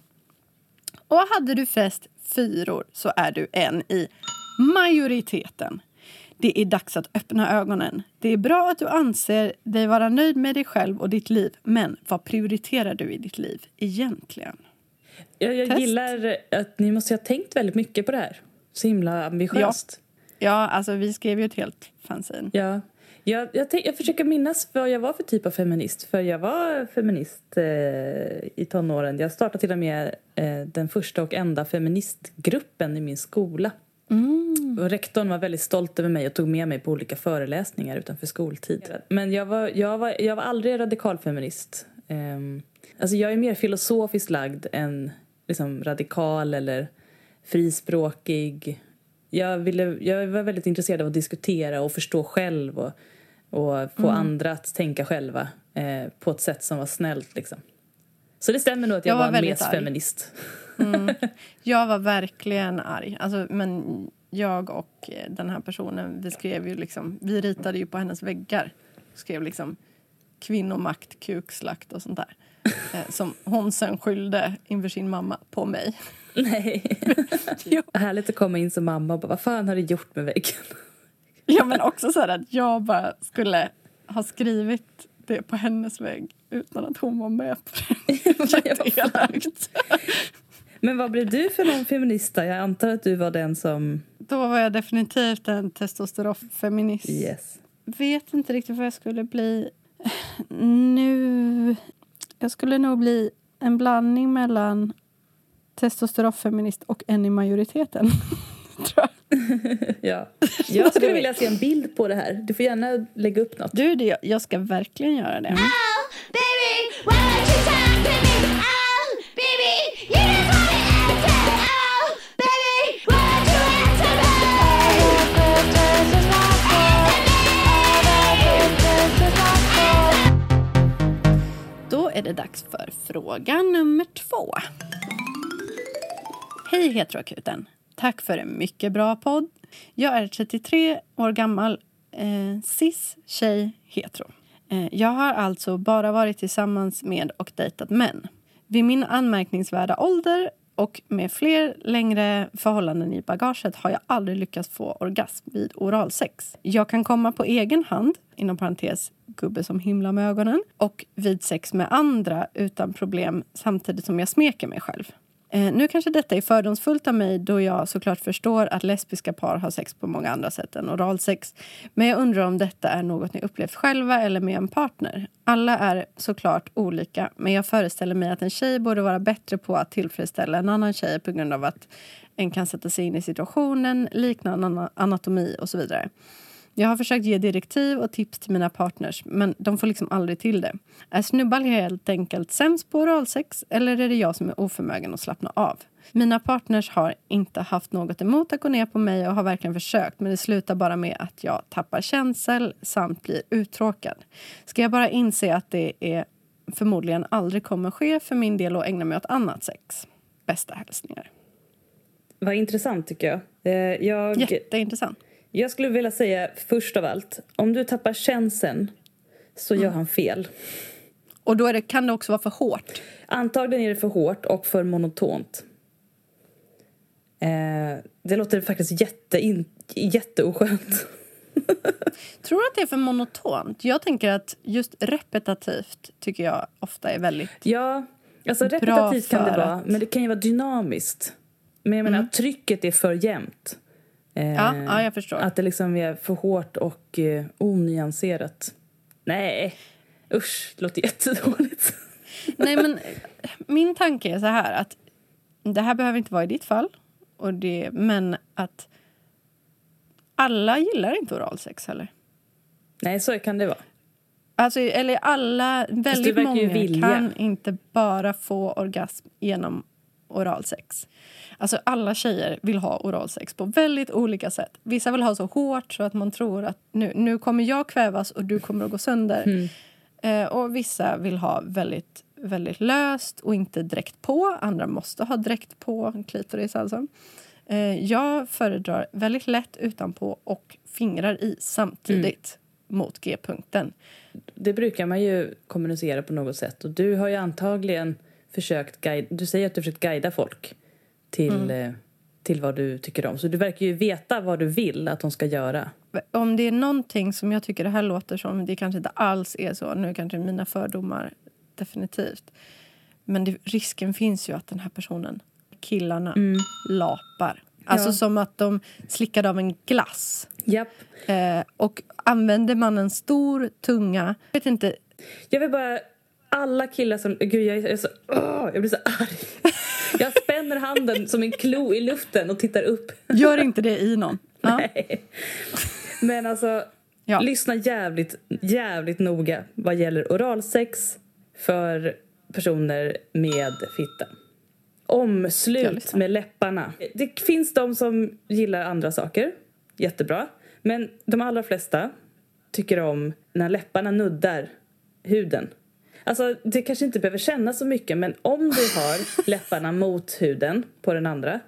Och hade du flest 4:or så är du en i majoriteten. Det är dags att öppna ögonen. Det är bra att du anser dig vara nöjd med dig själv och ditt liv. Men vad prioriterar du i ditt liv egentligen? Jag gillar att ni måste ha tänkt väldigt mycket på det här. Så himla ambitiöst. Ja, alltså vi skrev ju ett helt fanzine. Ja. Jag försöker minnas vad jag var för typ av feminist. För jag var feminist i tonåren. Jag startade till och med den första och enda feministgruppen i min skola. Och rektorn var väldigt stolt över mig och tog med mig på olika föreläsningar utanför skoltid. Men jag var aldrig radikal feminist. Alltså jag är mer filosofiskt lagd än liksom, radikal eller frispråkig. Jag var väldigt intresserad av att diskutera och förstå själv och få andra att tänka själva på ett sätt som var snällt liksom. Så det stämmer nog att jag var en mesfeminist. Jag var verkligen arg. Alltså, men jag och den här personen vi skrev ju liksom, vi ritade ju på hennes väggar. Skrev liksom kvinnomakt, kukslakt och sånt där. som hon sen skyllde inför sin mamma på mig. Nej. Härligt att komma in som mamma och bara, vad fan har du gjort med väggen? Ja, men också så här att jag bara skulle ha skrivit det på hennes vägg utan att hon var med på det. Men vad blev du för någon feminista? Jag antar att du var den som... Då var jag definitivt en testosteronfeminist. Yes. Vet inte riktigt vad jag skulle bli nu. Jag skulle nog bli en blandning mellan testosteronfeminist och en i majoriteten. Tror jag. Ja. Jag skulle vilja se en bild på det här. Du får gärna lägga upp något. Du, det, jag ska verkligen göra det. Är det dags för fråga nummer 2. Hej heteroakuten. Tack för en mycket bra podd. Jag är 33 år gammal cis-tjej hetero. Jag har alltså bara varit tillsammans med och dejtat män. Vid min anmärkningsvärda ålder och med fler längre förhållanden i bagaget har jag aldrig lyckats få orgasm vid oralsex. Jag kan komma på egen hand, inom parentes gubbe som himla med ögonen, och vid sex med andra utan problem samtidigt som jag smeker mig själv. Nu kanske detta är fördomsfullt av mig, då jag såklart förstår att lesbiska par har sex på många andra sätt än oralsex. Men jag undrar om detta är något ni upplevt själva eller med en partner. Alla är såklart olika, men jag föreställer mig att en tjej borde vara bättre på att tillfredsställa en annan tjej på grund av att en kan sätta sig in i situationen, liknande anatomi och så vidare. Jag har försökt ge direktiv och tips till mina partners, men de får liksom aldrig till det. Är snubbal helt enkelt sämst på oralsex, eller är det jag som är oförmögen att slappna av? Mina partners har inte haft något emot att gå ner på mig och har verkligen försökt, men det slutar bara med att jag tappar känsel samt blir uttråkad. Ska jag bara inse att det är förmodligen aldrig kommer ske för min del och ägna mig åt annat sex? Bästa hälsningar. Vad intressant tycker jag. Jätteintressant. Jag skulle vilja säga först av allt, om du tappar känseln så gör han fel. Och då är det, kan det också vara för hårt? Antagligen är det för hårt och för monotont. Det låter faktiskt jätteoskönt. Tror du att det är för monotont? Jag tänker att just repetitivt tycker jag ofta är väldigt bra. Ja, alltså repetitivt kan det vara, men det kan ju vara dynamiskt. Men jag menar, trycket är för jämnt. Ja, jag förstår. Att det liksom är för hårt och onyanserat. Nej, usch, det låter jättedåligt. Nej, men min tanke är så här, att det här behöver inte vara i ditt fall och det, men att alla gillar inte oralsex heller. Nej, så kan det vara. Alltså, eller alla, väldigt många kan inte bara få orgasm genom oralsex. Alltså alla tjejer vill ha oralsex på väldigt olika sätt. Vissa vill ha så hårt så att man tror att nu kommer jag kvävas och du kommer att gå sönder. Och vissa vill ha väldigt, väldigt löst och inte direkt på. Andra måste ha direkt på, klitoris alltså. Jag föredrar väldigt lätt utanpå och fingrar i samtidigt mot G-punkten. Det brukar man ju kommunicera på något sätt. Och du har ju antagligen försökt guida, du säger att du försökt guida folk till vad du tycker om. Så du verkar ju veta vad du vill att de ska göra. Om det är någonting som jag tycker det här låter som, det kanske inte alls är så. Nu kanske mina fördomar definitivt. Men risken finns ju att den här personen, killarna, lapar. Alltså som att de slickade av en glass. Japp. Och använder man en stor tunga. Jag vet inte. Jag vill bara... Alla killar som... Gud, jag blir så arg. Jag spänner handen som en klo i luften och tittar upp. Gör inte det i någon. Nej. Men alltså, lyssna jävligt noga vad gäller oralsex för personer med fitta. Omslut med läpparna. Det finns de som gillar andra saker. Jättebra. Men de allra flesta tycker om när läpparna nuddar huden. Alltså det kanske inte behöver kännas så mycket, men om du har läpparna mot huden på den andra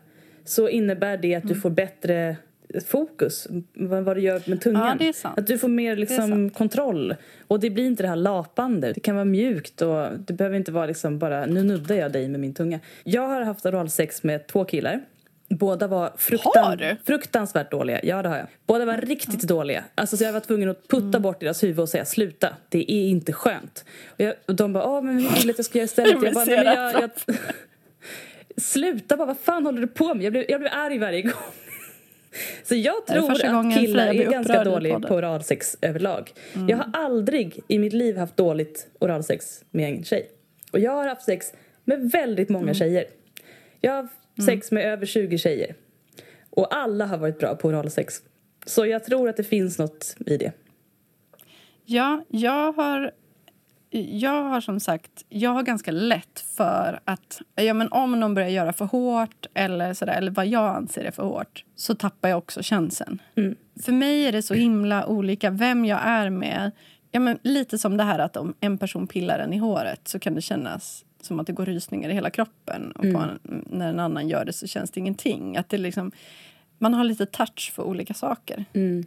så innebär det att du får bättre fokus vad du gör med tungan. Ja, det är sant. Att du får mer liksom kontroll. Och det blir inte det här lapande. Det kan vara mjukt och det behöver inte vara liksom bara nu nuddar jag dig med min tunga. Jag har haft oralsex med 2 killar. Båda var fruktansvärt dåliga. Ja, det har jag. Båda var riktigt dåliga. Alltså så jag var tvungen att putta bort deras huvud och säga sluta. Det är inte skönt. Och de bara, men hur vill att jag ska göra istället? Jag bara, jag sluta bara, vad fan håller du på med? Jag blev arg varje gång. Så jag tror att killar är ganska dåliga på oralsex överlag. Mm. Jag har aldrig i mitt liv haft dåligt oralsex med en tjej. Och jag har haft sex med väldigt många tjejer. Jag har sex med över 20 tjejer. Och alla har varit bra på oralsex. Så jag tror att det finns något i det. Ja, jag har som sagt, jag har ganska lätt för att, ja men om någon börjar göra för hårt eller sådär, eller vad jag anser är för hårt, så tappar jag också känslan. Mm. För mig är det så himla olika vem jag är med. Ja men lite som det här att om en person pillar en i håret så kan det kännas som att det går rysningar i hela kroppen. Och när en annan gör det så känns det ingenting. Att det liksom, man har lite touch för olika saker. Mm.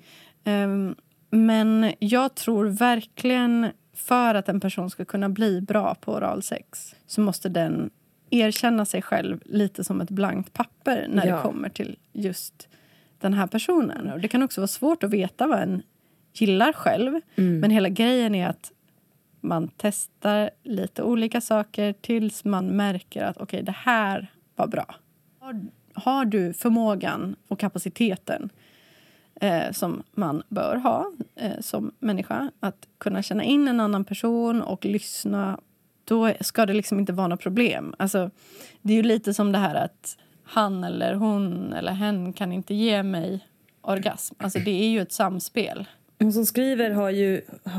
Men jag tror verkligen, för att en person ska kunna bli bra på oralsex, så måste den erkänna sig själv lite som ett blankt papper när det kommer till just den här personen. Och det kan också vara svårt att veta vad en gillar själv. Mm. Men hela grejen är att man testar lite olika saker tills man märker att okej, det här var bra. Har du förmågan och kapaciteten som man bör ha som människa, att kunna känna in en annan person och lyssna, då ska det liksom inte vara något problem. Alltså, det är ju lite som det här att han eller hon eller hen kan inte ge mig orgasm. Alltså, det är ju ett samspel. Hon som skriver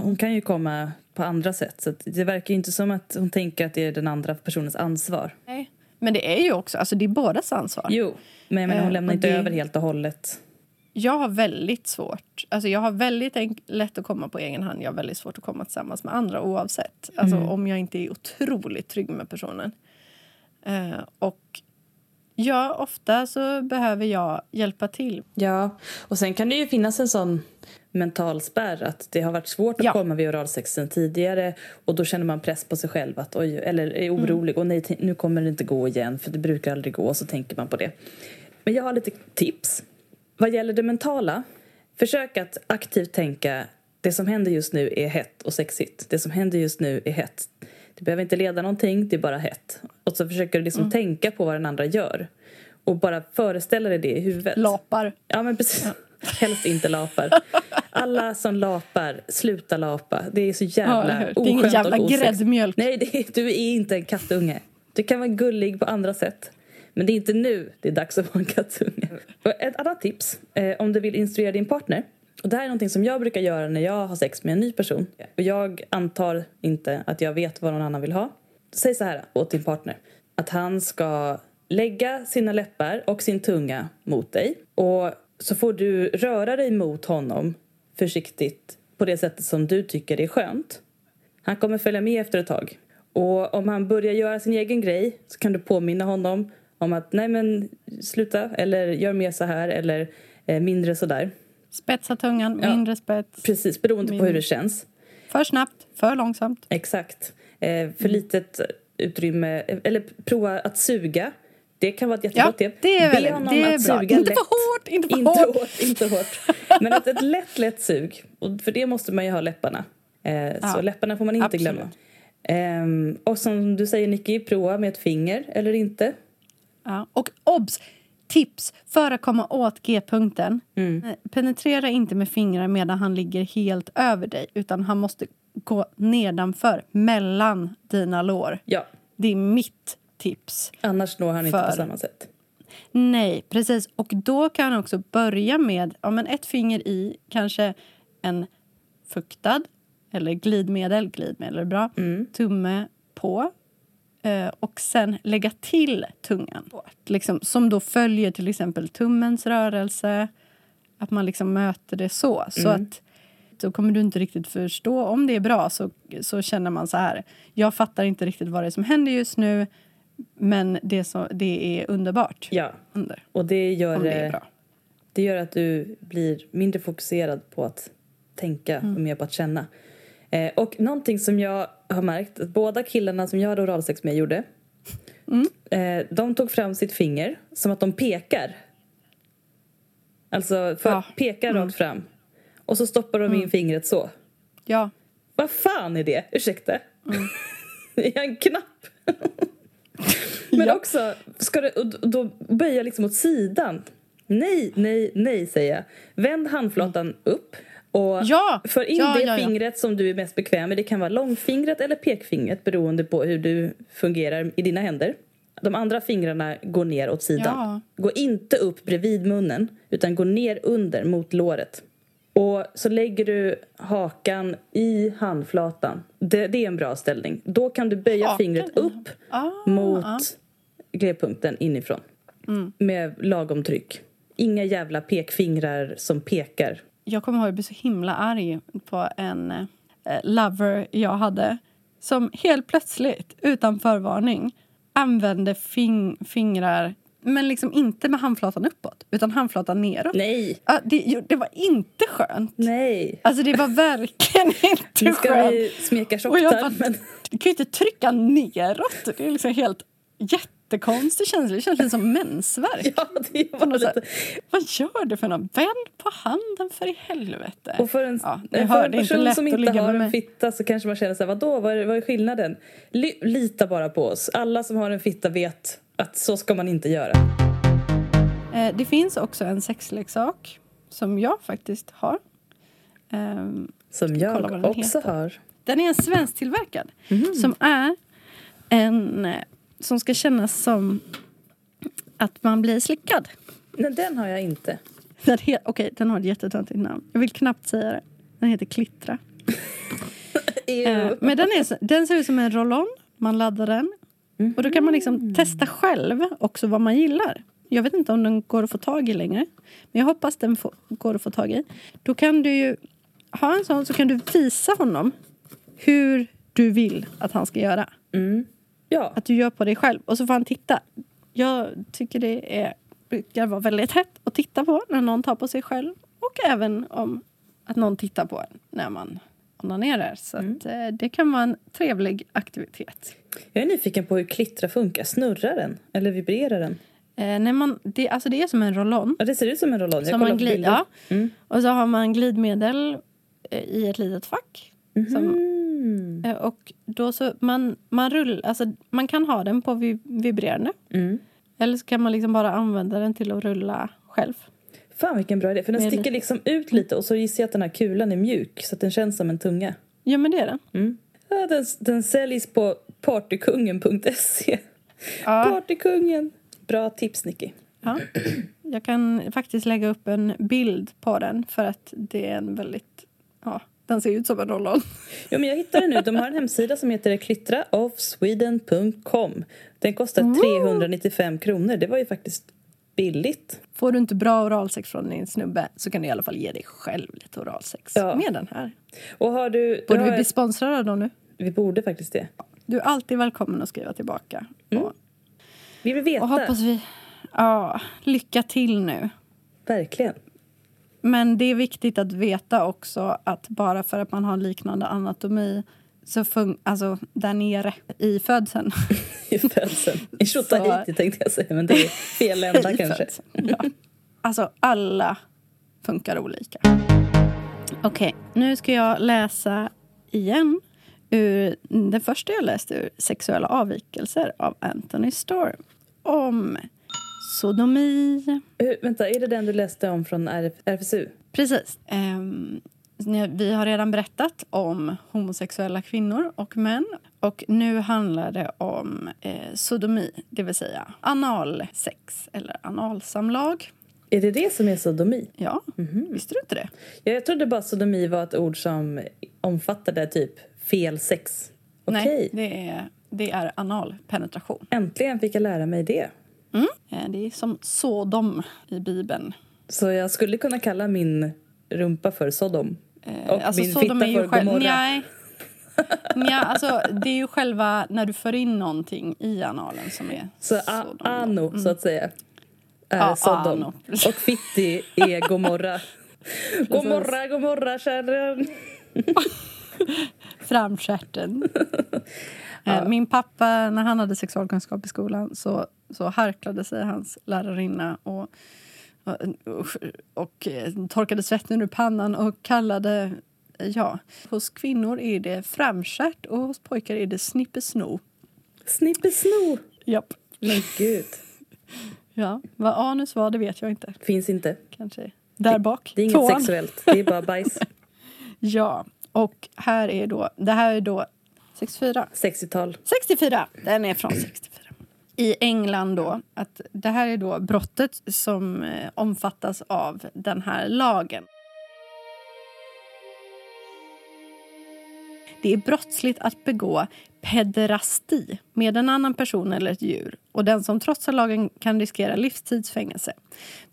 hon kan ju komma på andra sätt. Så det verkar ju inte som att hon tänker att det är den andra personens ansvar. Nej, men det är ju också, alltså det är bådas ansvar. Jo, men hon lämnar inte över helt och hållet. Jag har väldigt svårt. Alltså jag har väldigt lätt att komma på egen hand. Jag har väldigt svårt att komma tillsammans med andra oavsett. Alltså om jag inte är otroligt trygg med personen. Och ja, ofta så behöver jag hjälpa till. Ja, och sen kan det ju finnas en sån mental spärr att det har varit svårt att komma vid oralsexen tidigare, och då känner man press på sig själv att oj, eller är orolig och nej, nu kommer det inte gå igen för det brukar aldrig gå, så tänker man på det. Men jag har lite tips. Vad gäller det mentala, försök att aktivt tänka det som händer just nu är hett och sexigt. Det som händer just nu är hett. Det behöver inte leda någonting, det är bara hett. Och så försöker du liksom tänka på vad den andra gör. Och bara föreställa dig det i huvudet. Lapar. Ja, men precis. Ja. Helst inte lapar. Alla som lapar, sluta lapa. Det är så jävla oskönt och osexigt. Det är ingen jävla gräddmjölk. Nej, du är inte en kattunge. Du kan vara gullig på andra sätt. Men det är inte nu det är dags att vara en kattunge. Ett annat tips, om du vill instruera din partner. Och det här är någonting som jag brukar göra när jag har sex med en ny person. Och jag antar inte att jag vet vad någon annan vill ha. Säg så här åt din partner. Att han ska lägga sina läppar och sin tunga mot dig. Och så får du röra dig mot honom försiktigt på det sättet som du tycker är skönt. Han kommer följa med efter ett tag. Och om han börjar göra sin egen grej så kan du påminna honom om att nej men sluta, eller gör mer så här, eller mindre så där. Spetsa tungan, mindre spets. Precis, beroende på hur det känns. För snabbt, för långsamt. Exakt. För litet utrymme, eller prova att suga. Det kan vara ett jättebra tips. Ja, det är väl bra. Inte för hårt. Men att ett lätt sug. Och för det måste man ju ha läpparna. Så läpparna får man inte glömma. Och som du säger, Nicky, prova med ett finger eller inte. Ja. Och obs, tips för att komma åt G-punkten. Penetrera inte med fingrar medan han ligger helt över dig, utan han måste gå nedanför, mellan dina lår. Ja. Det är mitt tips. Annars når han inte på samma sätt. Nej, precis. Och då kan han också börja med ett finger i kanske en fuktad eller glidmedel är bra, tumme på. Och sen lägga till tungan. Liksom, som då följer till exempel tummens rörelse. Att man liksom möter det så. Så att då kommer du inte riktigt förstå. Om det är bra så känner man så här. Jag fattar inte riktigt vad det är som händer just nu. Men det är underbart. Ja, och det gör det Det gör att du blir mindre fokuserad på att tänka och mer på att känna. Och någonting som jag har märkt, att båda killarna som jag hade oralsex med gjorde, de tog fram sitt finger som att de pekar. Alltså pekar rakt fram. Och så stoppar de in fingret så. Ja. Vad fan är det? Ursäkta. Det är en knapp. Men också, ska det, då böja liksom åt sidan. Nej, nej, nej säger jag. Vänd handflatan upp. Och för in det fingret som du är mest bekväm med. Det kan vara långfingret eller pekfingret beroende på hur du fungerar i dina händer. De andra fingrarna går ner åt sidan. Ja. Gå inte upp bredvid munnen utan gå ner under mot låret. Och så lägger du hakan i handflatan. Det är en bra ställning. Då kan du böja fingret upp mot glädjepunkten inifrån. Med lagom tryck. Inga jävla pekfingrar som pekar. Jag kommer ihåg att jag blev så himla arg på en lover jag hade. Som helt plötsligt, utan förvarning, använde fingrar... Men liksom inte med handflatan uppåt, utan handflatan neråt. Nej. Det var inte skönt. Nej. Alltså det var verkligen inte skönt. Ska vi smeka tjocktar, men... Du kan ju inte trycka neråt. Det är liksom helt jättekonstig känsla. Det känns lite som mensvärk. Ja, det var lite... Vad gör du för någon? Vänd på handen för i helvete. Och för en, för en person som inte har en fitta så kanske man känner så här, vadå? Vad är skillnaden? Lita bara på oss. Alla som har en fitta vet... att så ska man inte göra. Det finns också en sexleksak som jag faktiskt har. Som jag också har. Den är en svensk tillverkad. Som är en som ska kännas som att man blir slickad. Men den har jag inte. Okej, den har ett jättetöntigt namn. Jag vill knappt säga det. Den heter Klittra. Men den ser ut som en roll-on. Man laddar den. Och då kan man liksom testa själv också vad man gillar. Jag vet inte om den går att få tag i längre. Men jag hoppas den går att få tag i. Då kan du ju ha en sån så kan du visa honom hur du vill att han ska göra. Ja. Att du gör på dig själv. Och så får han titta. Jag tycker det brukar vara väldigt hett att titta på när någon tar på sig själv. Och även om att någon tittar på en när man... Så att, det kan vara en trevlig aktivitet. Jag är nyfiken på hur Klittra funkar. Snurrar den? Eller vibrerar den? Det är som en roll-on. Ja, det ser ut som en roll-on. Som man glider. Ja. Och så har man glidmedel i ett litet fack. Och då så man rullar. Alltså, man kan ha den på vibrerande. Eller så kan man liksom bara använda den till att rulla själv. Fan vilken bra idé. För den sticker liksom ut lite. Och så gissar jag att den här kulan är mjuk. Så att den känns som en tunga. Ja men det är den. Ja, den säljs på partykungen.se. Ja. Partykungen. Bra tips Nicky. Ja. Jag kan faktiskt lägga upp en bild på den. För att det är en väldigt... Ja, den ser ut som en roll-on. Ja men jag hittade den nu. De har en hemsida som heter klitraofsweden.com. Den kostar 395 kronor. Det var ju faktiskt... billigt. Får du inte bra oralsex från din snubbe så kan du i alla fall ge dig själv lite oralsex med den här. Och har du... Borde vi bli sponsrade av dem nu? Vi borde faktiskt det. Du är alltid välkommen att skriva tillbaka. Vi vill veta. Och hoppas vi... Ja, lycka till nu. Verkligen. Men det är viktigt att veta också att bara för att man har liknande anatomi så där nere i födseln. I födseln. I Tjotahiti tänkte jag säga, men det är fel ända kanske. Ja. Alltså alla funkar olika. Okej, nu ska jag läsa igen ur det första jag läste ur Sexuella avvikelser av Anthony Storm. Om sodomi. Vänta, är det den du läste om från RFSU? Precis. Vi har redan berättat om homosexuella kvinnor och män. Och nu handlar det om sodomi, det vill säga analsex eller analsamlag. Är det det som är sodomi? Ja, visste du inte det? Ja, jag trodde bara sodomi var ett ord som omfattade typ fel sex. Okay. Nej, det är analpenetration. Äntligen fick jag lära mig det. Det är som Sodom i Bibeln. Så jag skulle kunna kalla min rumpa för Sodom. Och alltså, min Sodom fitta för Gomorra. Nej, alltså det är ju själva när du för in någonting i analen som är så Sodom. Så att säga. är Sodom. Och Fitti är Gomorra. Gomorra, Gomorra, kärren. Framskärten. Min pappa, när han hade sexualkunskap i skolan, så harklade sig hans lärarinna och torkade svetten ur pannan och kallade, hos kvinnor är det framskärt och hos pojkar är det snippesno. Snippesno? Japp. Men gud. Ja, vad anus var det vet jag inte. Finns inte. Kanske. Där bak. Det är inget sexuellt, det är bara bajs. Ja, och det här är då 64. 60-tal. 64, den är från 64. I England då, att det här är då brottet som omfattas av den här lagen. Det är brottsligt att begå pederasti med en annan person eller ett djur. Och den som trotsar lagen kan riskera livstidsfängelse.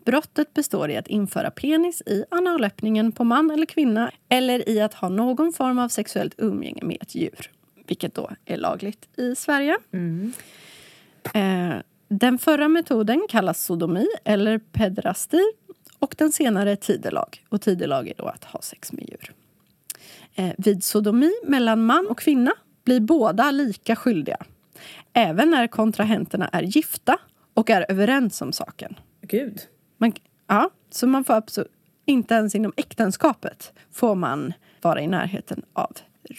Brottet består i att införa penis i analöppningen på man eller kvinna. Eller i att ha någon form av sexuellt umgänge med ett djur. Vilket då är lagligt i Sverige. Mm. Den förra metoden kallas sodomi eller pederasti. Och den senare är tidelag. Och tidelag är då att ha sex med djur. Vid sodomi mellan man och kvinna blir båda lika skyldiga. Även när kontrahenterna är gifta och är överens om saken. Gud. Så man får absolut, inte ens inom äktenskapet får man vara i närheten av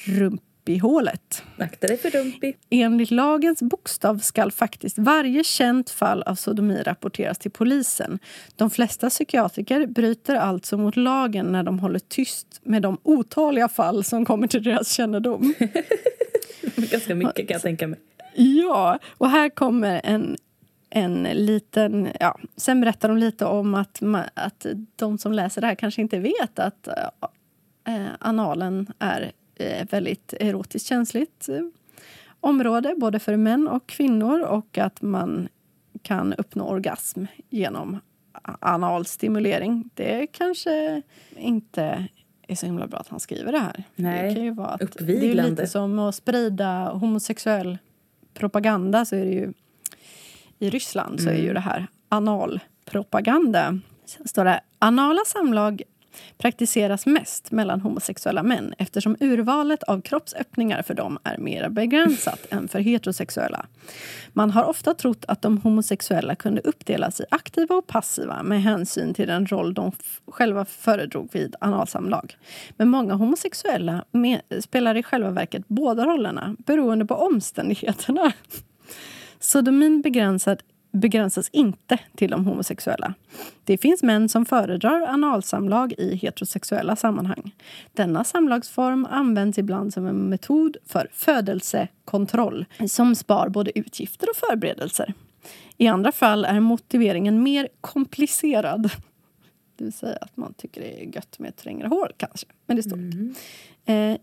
rumpihålet. Akta dig för rumpi. Enligt lagens bokstav ska faktiskt varje känt fall av sodomi rapporteras till polisen. De flesta psykiatriker bryter alltså mot lagen när de håller tyst med de otaliga fall som kommer till deras kännedom. Ganska mycket kan jag tänka mig. Ja, och här kommer en liten... Ja, sen berättar de lite om att de som läser det här kanske inte vet att analen är väldigt erotiskt känsligt område. Både för män och kvinnor. Och att man kan uppnå orgasm genom analstimulering. Det kanske inte... är så himla bra att han skriver det här. Nej, det kan ju vara att uppviglande. Det är ju lite som att sprida homosexuell propaganda, så är det ju i Ryssland så är ju det här analpropaganda. Sen står det anala samlag praktiseras mest mellan homosexuella män eftersom urvalet av kroppsöppningar för dem är mer begränsat än för heterosexuella. Man har ofta trott att de homosexuella kunde uppdelas i aktiva och passiva med hänsyn till den roll de själva föredrog vid analsamlag. Men många homosexuella spelar i själva verket båda rollerna beroende på omständigheterna. Sodomin begränsas inte till de homosexuella. Det finns män som föredrar analsamlag i heterosexuella sammanhang. Denna samlagsform används ibland som en metod för födelsekontroll som spar både utgifter och förberedelser. I andra fall är motiveringen mer komplicerad. Det vill säga att man tycker det är gött med ett trängre hår kanske. Men det står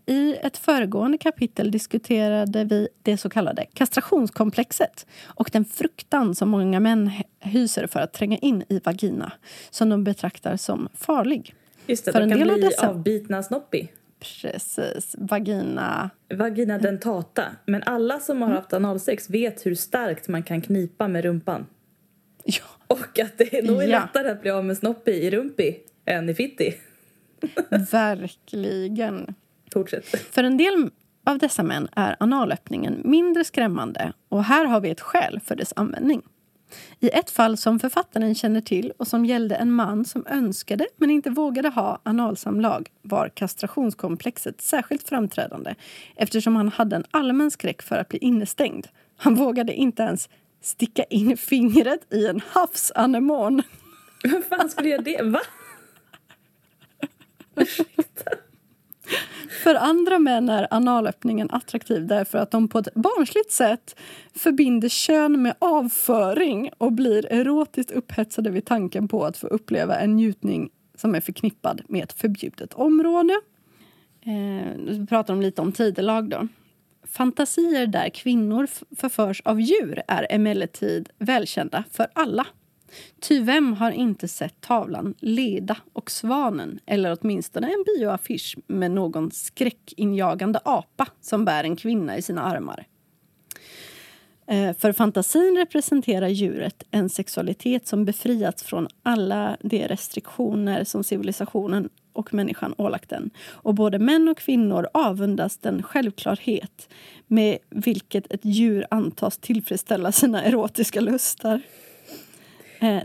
I ett föregående kapitel diskuterade vi det så kallade kastrationskomplexet och den fruktan som många män hyser för att tränga in i vagina som de betraktar som farlig. Just det, för de kan bli avbitna snoppig. Precis, vagina dentata. Men alla som har haft analsex vet hur starkt man kan knipa med rumpan. Ja. Och att det är nog lättare att bli av med snoppig i rumpi än i fitti. Verkligen. Fortsätt. För en del av dessa män är analöppningen mindre skrämmande. Och här har vi ett skäl för dess användning. I ett fall som författaren känner till och som gällde en man som önskade men inte vågade ha analsamlag var kastrationskomplexet särskilt framträdande eftersom han hade en allmän skräck för att bli innestängd. Han vågade inte ens sticka in fingret i en havsanemon. Vem fan skulle göra det? Va? För andra män är analöppningen attraktiv därför att de på ett barnsligt sätt förbinder kön med avföring och blir erotiskt upphetsade vid tanken på att få uppleva en njutning som är förknippad med ett förbjudet område. Nu pratar de lite om tidelag då. Fantasier där kvinnor förförs av djur är emellertid välkända för alla. Ty vem har inte sett tavlan Leda och svanen eller åtminstone en bioaffisch med någon skräckinjagande apa som bär en kvinna i sina armar. För fantasin representerar djuret en sexualitet som befriats från alla de restriktioner som civilisationen och människan ålagt den. Och både män och kvinnor avundas den självklarhet med vilket ett djur antas tillfredsställa sina erotiska lustar.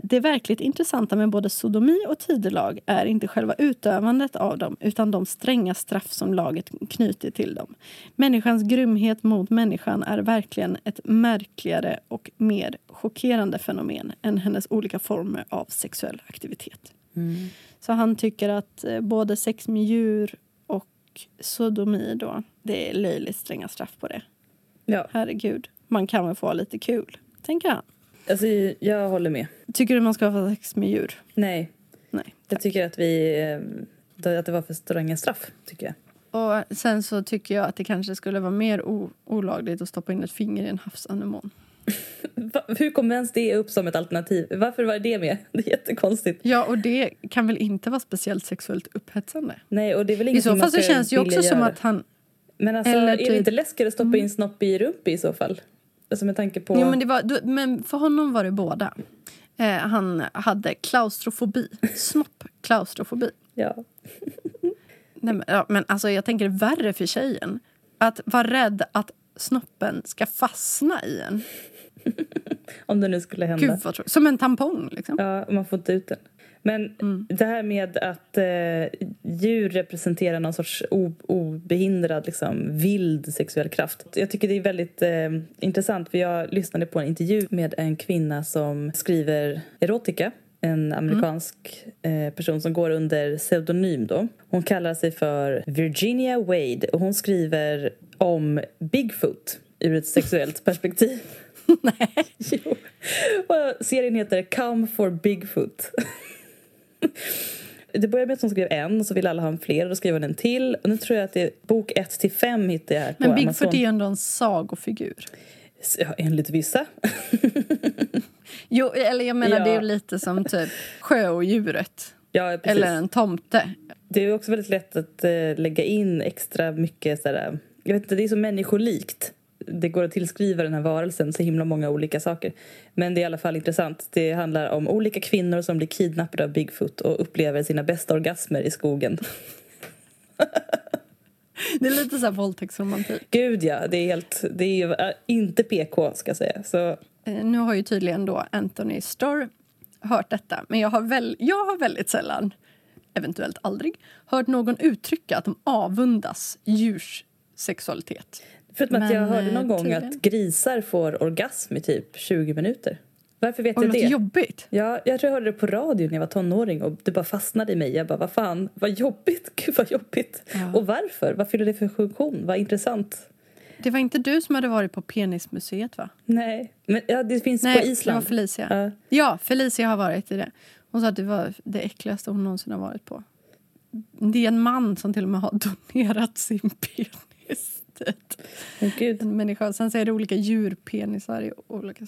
Det verkligt intressanta med både sodomi och tidelag är inte själva utövandet av dem utan de stränga straff som laget knyter till dem. Människans grymhet mot människan är verkligen ett märkligare och mer chockerande fenomen än hennes olika former av sexuell aktivitet. Mm. Så han tycker att både sex med djur och sodomi då, det är löjligt stränga straff på det. Ja. Herregud, man kan väl få ha lite kul, tänker han. Alltså, jag håller med. Tycker du man ska ha sex med djur? Nej. Nej. Jag tycker att det var för stränga straff, tycker jag. Och sen så tycker jag att det kanske skulle vara mer olagligt att stoppa in ett finger i en havsanemon. Hur kom ens det upp som ett alternativ? Varför var det med? Det är jättekonstigt. Ja, och det kan väl inte vara speciellt sexuellt upphetsande? Nej, och det är väl ingenting man ska vilja göra. I så fall så känns det ju också som att han... Men alltså, eller är det inte läskigare att stoppa in snopp i rump i så fall? Alltså med tanke på... Jo, men för honom var det båda. Han hade klaustrofobi. Snopp-klaustrofobi. Ja. Nej, men alltså jag tänker det är värre för tjejen. Att vara rädd att snoppen ska fastna i en. Om det nu skulle hända. Gud, vad som en tampong liksom. Ja, man får inte ut den. Men det här med att djur representerar någon sorts obehindrad liksom, vild sexuell kraft. Jag tycker det är väldigt intressant, för jag lyssnade på en intervju med en kvinna som skriver erotika. En amerikansk person som går under pseudonym då. Hon kallar sig för Virginia Wade och hon skriver om Bigfoot ur ett sexuellt perspektiv. Nej, jo. Och serien heter Come for Bigfoot. Det började med att hon skrev en, så ville alla ha en fler, och då skrev hon en till. Och nu tror jag att det är bok 1-5 hittar jag här på Amazon. Men Bigfoot är ju ändå en sagofigur. Ja, enligt vissa. Jo, eller jag menar ja. Det är ju lite som typ sjöodjuret. Ja, precis. Eller en tomte. Det är också väldigt lätt att lägga in extra mycket sådär. Jag vet inte, det är så människolikt. Det går att tillskriva den här varelsen så himla många olika saker. Men det är i alla fall intressant. Det handlar om olika kvinnor som blir kidnappade av Bigfoot och upplever sina bästa orgasmer i skogen. Det är lite så här våldtäktsromantik. Gud ja, det är inte PK ska jag säga. Så. Nu har ju tydligen då Anthony Starr hört detta. Men jag har väldigt sällan, eventuellt aldrig, hört någon uttrycka att de avundas djurs sexualitet. Förutom att jag hörde någon gång att grisar får orgasm i typ 20 minuter. Varför vet jag det? Det är jobbigt. Ja, jag tror jag hörde det på radio när jag var tonåring och det bara fastnade i mig. Jag bara, vad fan, vad jobbigt, gud vad jobbigt. Ja. Och varför? Vad fyller det för funktion? Vad intressant. Det var inte du som hade varit på Penismuseet, va? Nej, men ja, det finns på Island. Nej, det var Felicia. Ja, Felicia har varit i det. Hon sa att det var det äckligaste hon någonsin har varit på. Det är en man som till och med har donerat sin penis. Gud. En människa. Sen så är det olika djurpenisar i olika,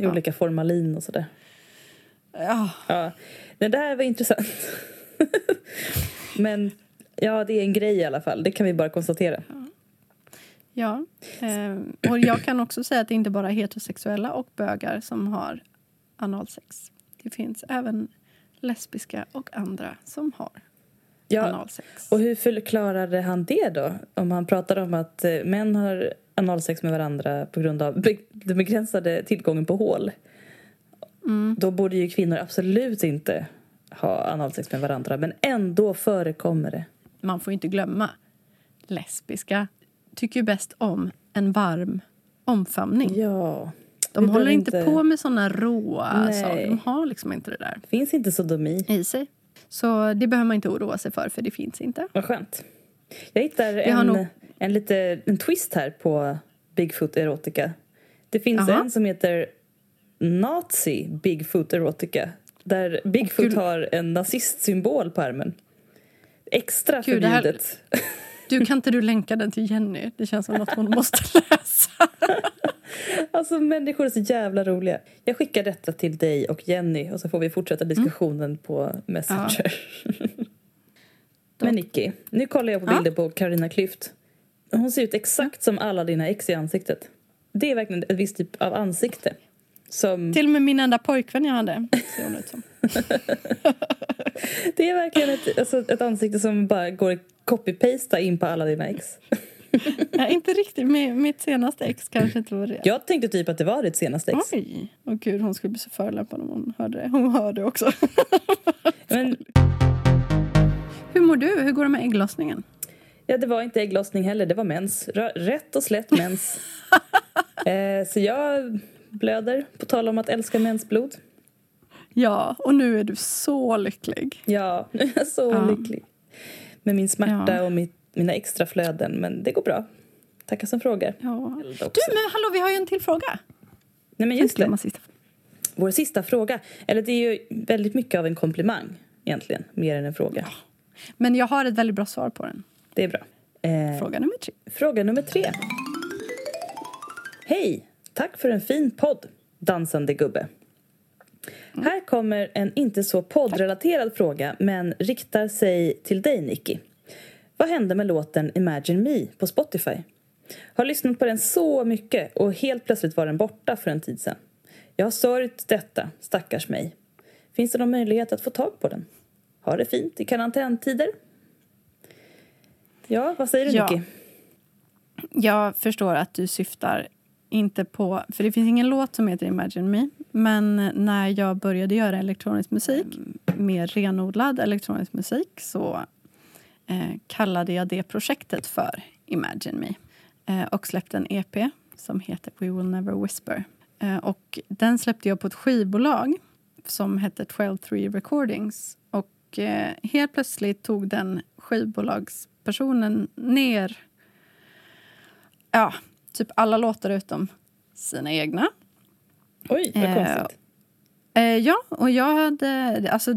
i olika formalin och sådär. Ja. Men det här var intressant. Men ja, det är en grej i alla fall. Det kan vi bara konstatera. Ja. Och jag kan också säga att det inte bara är heterosexuella och bögar som har analsex. Det finns även lesbiska och andra som har. Ja, och hur förklarade han det då? Om han pratade om att män har analsex med varandra på grund av den begränsade tillgången på hål. Då borde ju kvinnor absolut inte ha analsex med varandra. Men ändå förekommer det. Man får inte glömma. Lesbiska tycker ju bäst om en varm omfamning. Ja. De håller inte på med såna råa saker. De har liksom inte det där. Det finns inte sodomi i sig. Så det behöver man inte oroa sig för det finns inte. Vad skönt. Jag hittar en twist här på Bigfoot erotica. Det finns en som heter Nazi Bigfoot erotica. Där Bigfoot har en nazistsymbol på armen. Extra förbjudet. Kan inte du länka den till Jenny? Det känns som något hon måste läsa. Alltså människor är så jävla roliga. Jag skickar detta till dig och Jenny och så får vi fortsätta diskussionen på Messenger. Ja. Men Nicky, nu kollar jag på bilder på Carolina Klüft. Hon ser ut exakt som alla dina ex i ansiktet. det är verkligen ett visst typ av ansikte. Som... Till och med min enda pojkvän jag hade ser hon ut som. Det är verkligen ett ansikte som bara går copy-pasta in på alla dina ex. Ja, inte riktigt. Mitt senaste ex kanske inte var det. Jag tänkte typ att det var ditt senaste ex. Oj, och gud, hon skulle bli så förolämpad om hon hörde det. Hon hörde också. Men... Hur mår du? Hur går det med ägglossningen? Ja, det var inte ägglossning heller. Det var mens. Rätt och slätt mens. Så jag... blöder, på tal om att älska mensblod. Ja, och nu är du så lycklig. Ja, nu är jag så lycklig. Med min smärta och mina extra flöden, men det går bra. Tackar som frågar. Ja. Du, men hallå, vi har ju en till fråga. Nej, men just det. Vår sista fråga. Eller det är ju väldigt mycket av en komplimang, egentligen. Mer än en fråga. Ja. Men jag har ett väldigt bra svar på den. Det är bra. Fråga nummer tre. Hej! Tack för en fin podd, dansande gubbe. Mm. Här kommer en inte så poddrelaterad fråga, men riktar sig till dig, Nicky. Vad hände med låten Imagine Me på Spotify? Har lyssnat på den så mycket och helt plötsligt var den borta för en tid sedan. Jag har sörjt detta, stackars mig. Finns det någon möjlighet att få tag på den? Ha det fint i karantäntider. Ja, vad säger du, Nicky? Jag förstår att du syftar... Inte på, för det finns ingen låt som heter Imagine Me. Men när jag började göra elektronisk musik, mer renodlad elektronisk musik, så kallade jag det projektet för Imagine Me. Och släppte en EP som heter We Will Never Whisper. Och den släppte jag på ett skivbolag som hette 12 Three Recordings. Och helt plötsligt tog den skivbolagspersonen ner... Ja... Typ alla låtar utom sina egna. Oj, vad konstigt. Ja, och jag hade... Alltså,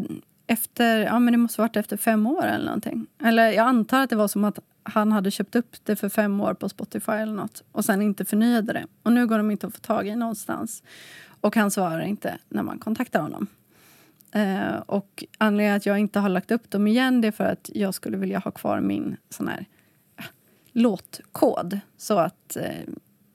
men det måste ha varit efter 5 år eller någonting. Eller jag antar att det var som att han hade köpt upp det för 5 år på Spotify eller något. Och sen inte förnyade det. Och nu går de inte att få tag i någonstans. Och han svarar inte när man kontaktar honom. Och anledningen att jag inte har lagt upp dem igen, det är för att jag skulle vilja ha kvar min sån här... låtkod, så att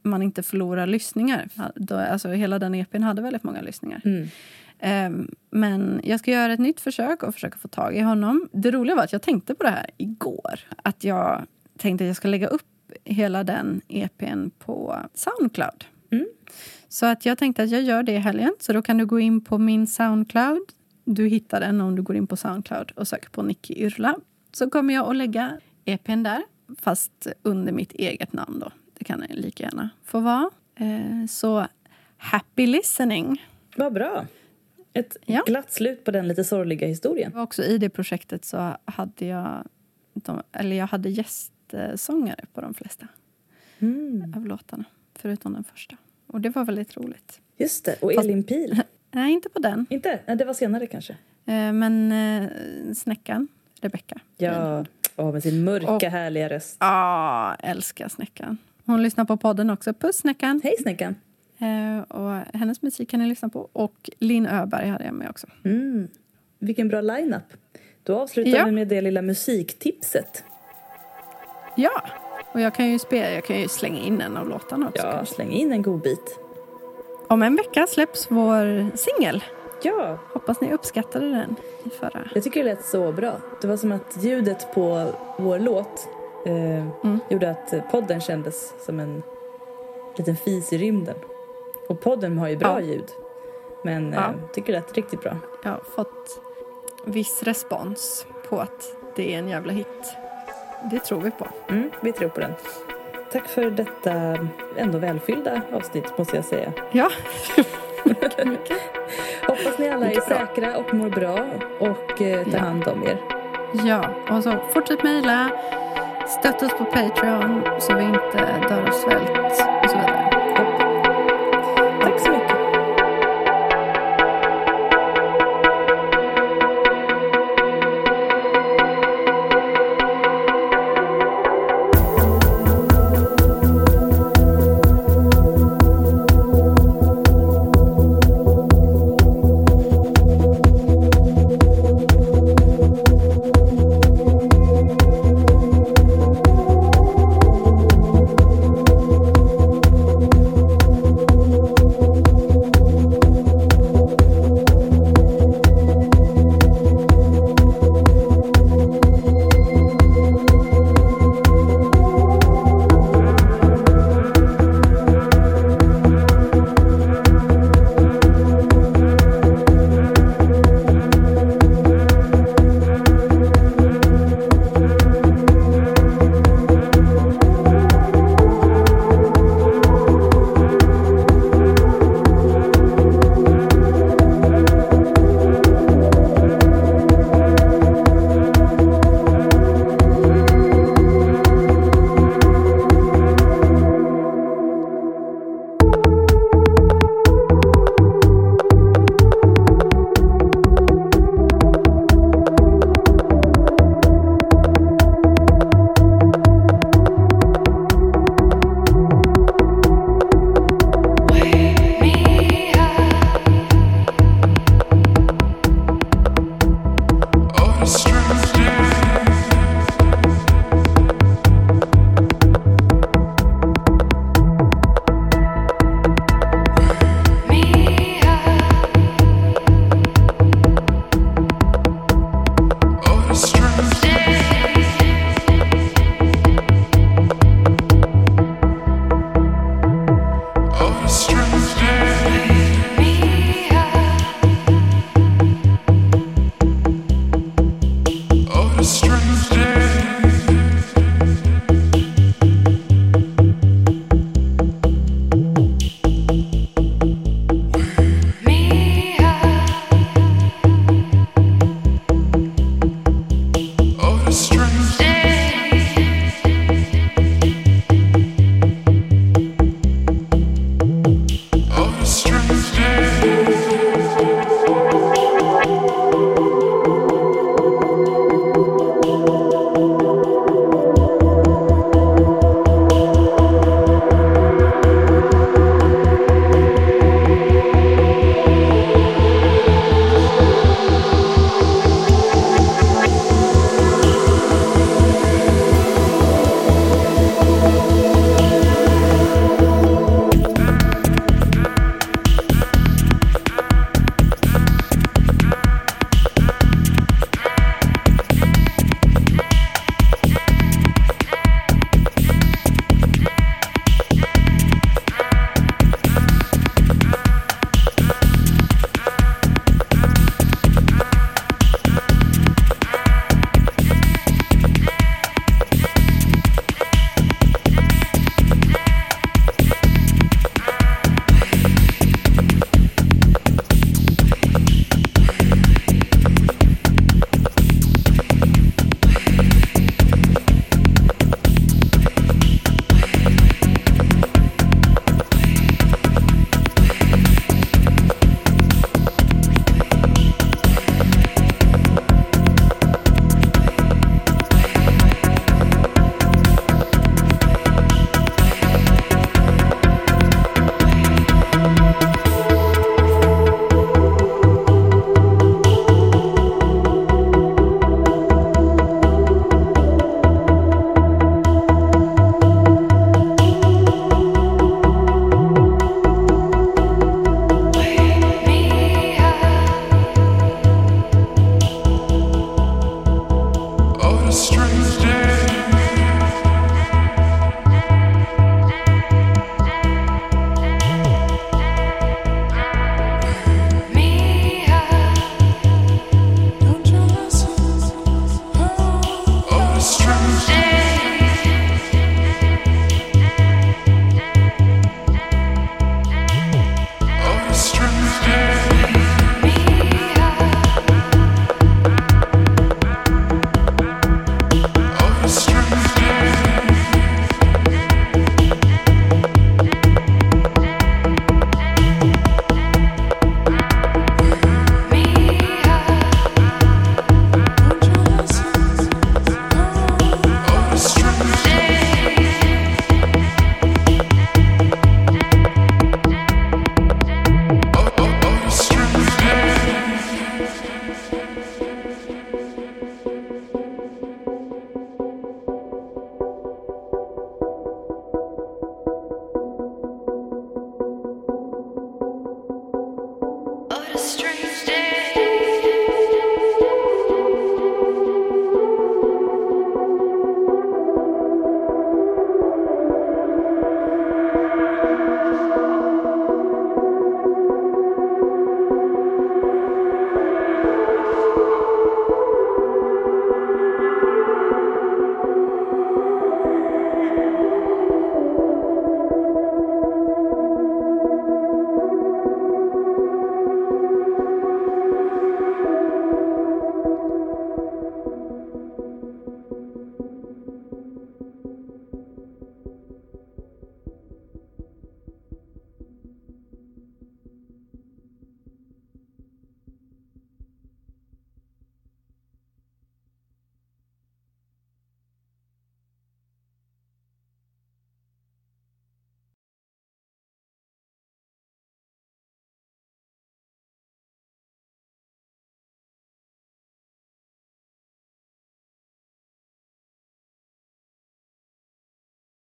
man inte förlorar lyssningar. Alltså hela den EP:n hade väldigt många lyssningar. Mm. Men jag ska göra ett nytt försök och försöka få tag i honom. Det roliga var att jag tänkte på det här igår. Att jag tänkte att jag ska lägga upp hela den EP:n på Soundcloud. Mm. Så att jag tänkte att jag gör det i helgen. Så då kan du gå in på min Soundcloud. Du hittar den om du går in på Soundcloud och söker på Nicky Irla. Så kommer jag att lägga EP:n där. Fast under mitt eget namn då. Det kan jag lika gärna få vara. Så happy listening. Vad bra. Ett glatt slut på den lite sorgliga historien. Och också i det projektet så hade jag hade gästsångare på de flesta av låtarna. Förutom den första. Och det var väldigt roligt. Just det. Och Elin Pihl. Nej, inte på den. Inte? Nej, det var senare kanske. Men Snäckan. Rebecca. Ja. Med sin mörka härliga röst. Ja, älskar Snäckan. Hon lyssnar på podden också. Puss Snäckan. Hej Snäckan. Och hennes musik kan ni lyssna på. Och Linn Öberg hade jag med också. Mm. Vilken bra line-up. Då avslutar vi med det lilla musiktipset. Ja, och jag kan ju slänga in en av låtarna också. Ja, släng in en god bit. Om en vecka släpps vår singel. Ja, hoppas ni uppskattade den i förra. Jag tycker det lät så bra. Det var som att ljudet på vår låt gjorde att podden kändes som en liten fis i rymden. Och podden har ju bra ljud. Men tycker det lät riktigt bra. Jag har fått viss respons på att det är en jävla hit. Det tror vi på. Mm, vi tror på den. Tack för detta ändå välfyllda avsnitt, måste jag säga. Ja, mycket. Hoppas ni alla är säkra och mår bra och tar hand om er. Ja, och så fortsätt mejla. Stötta oss på Patreon så vi inte dör av svält.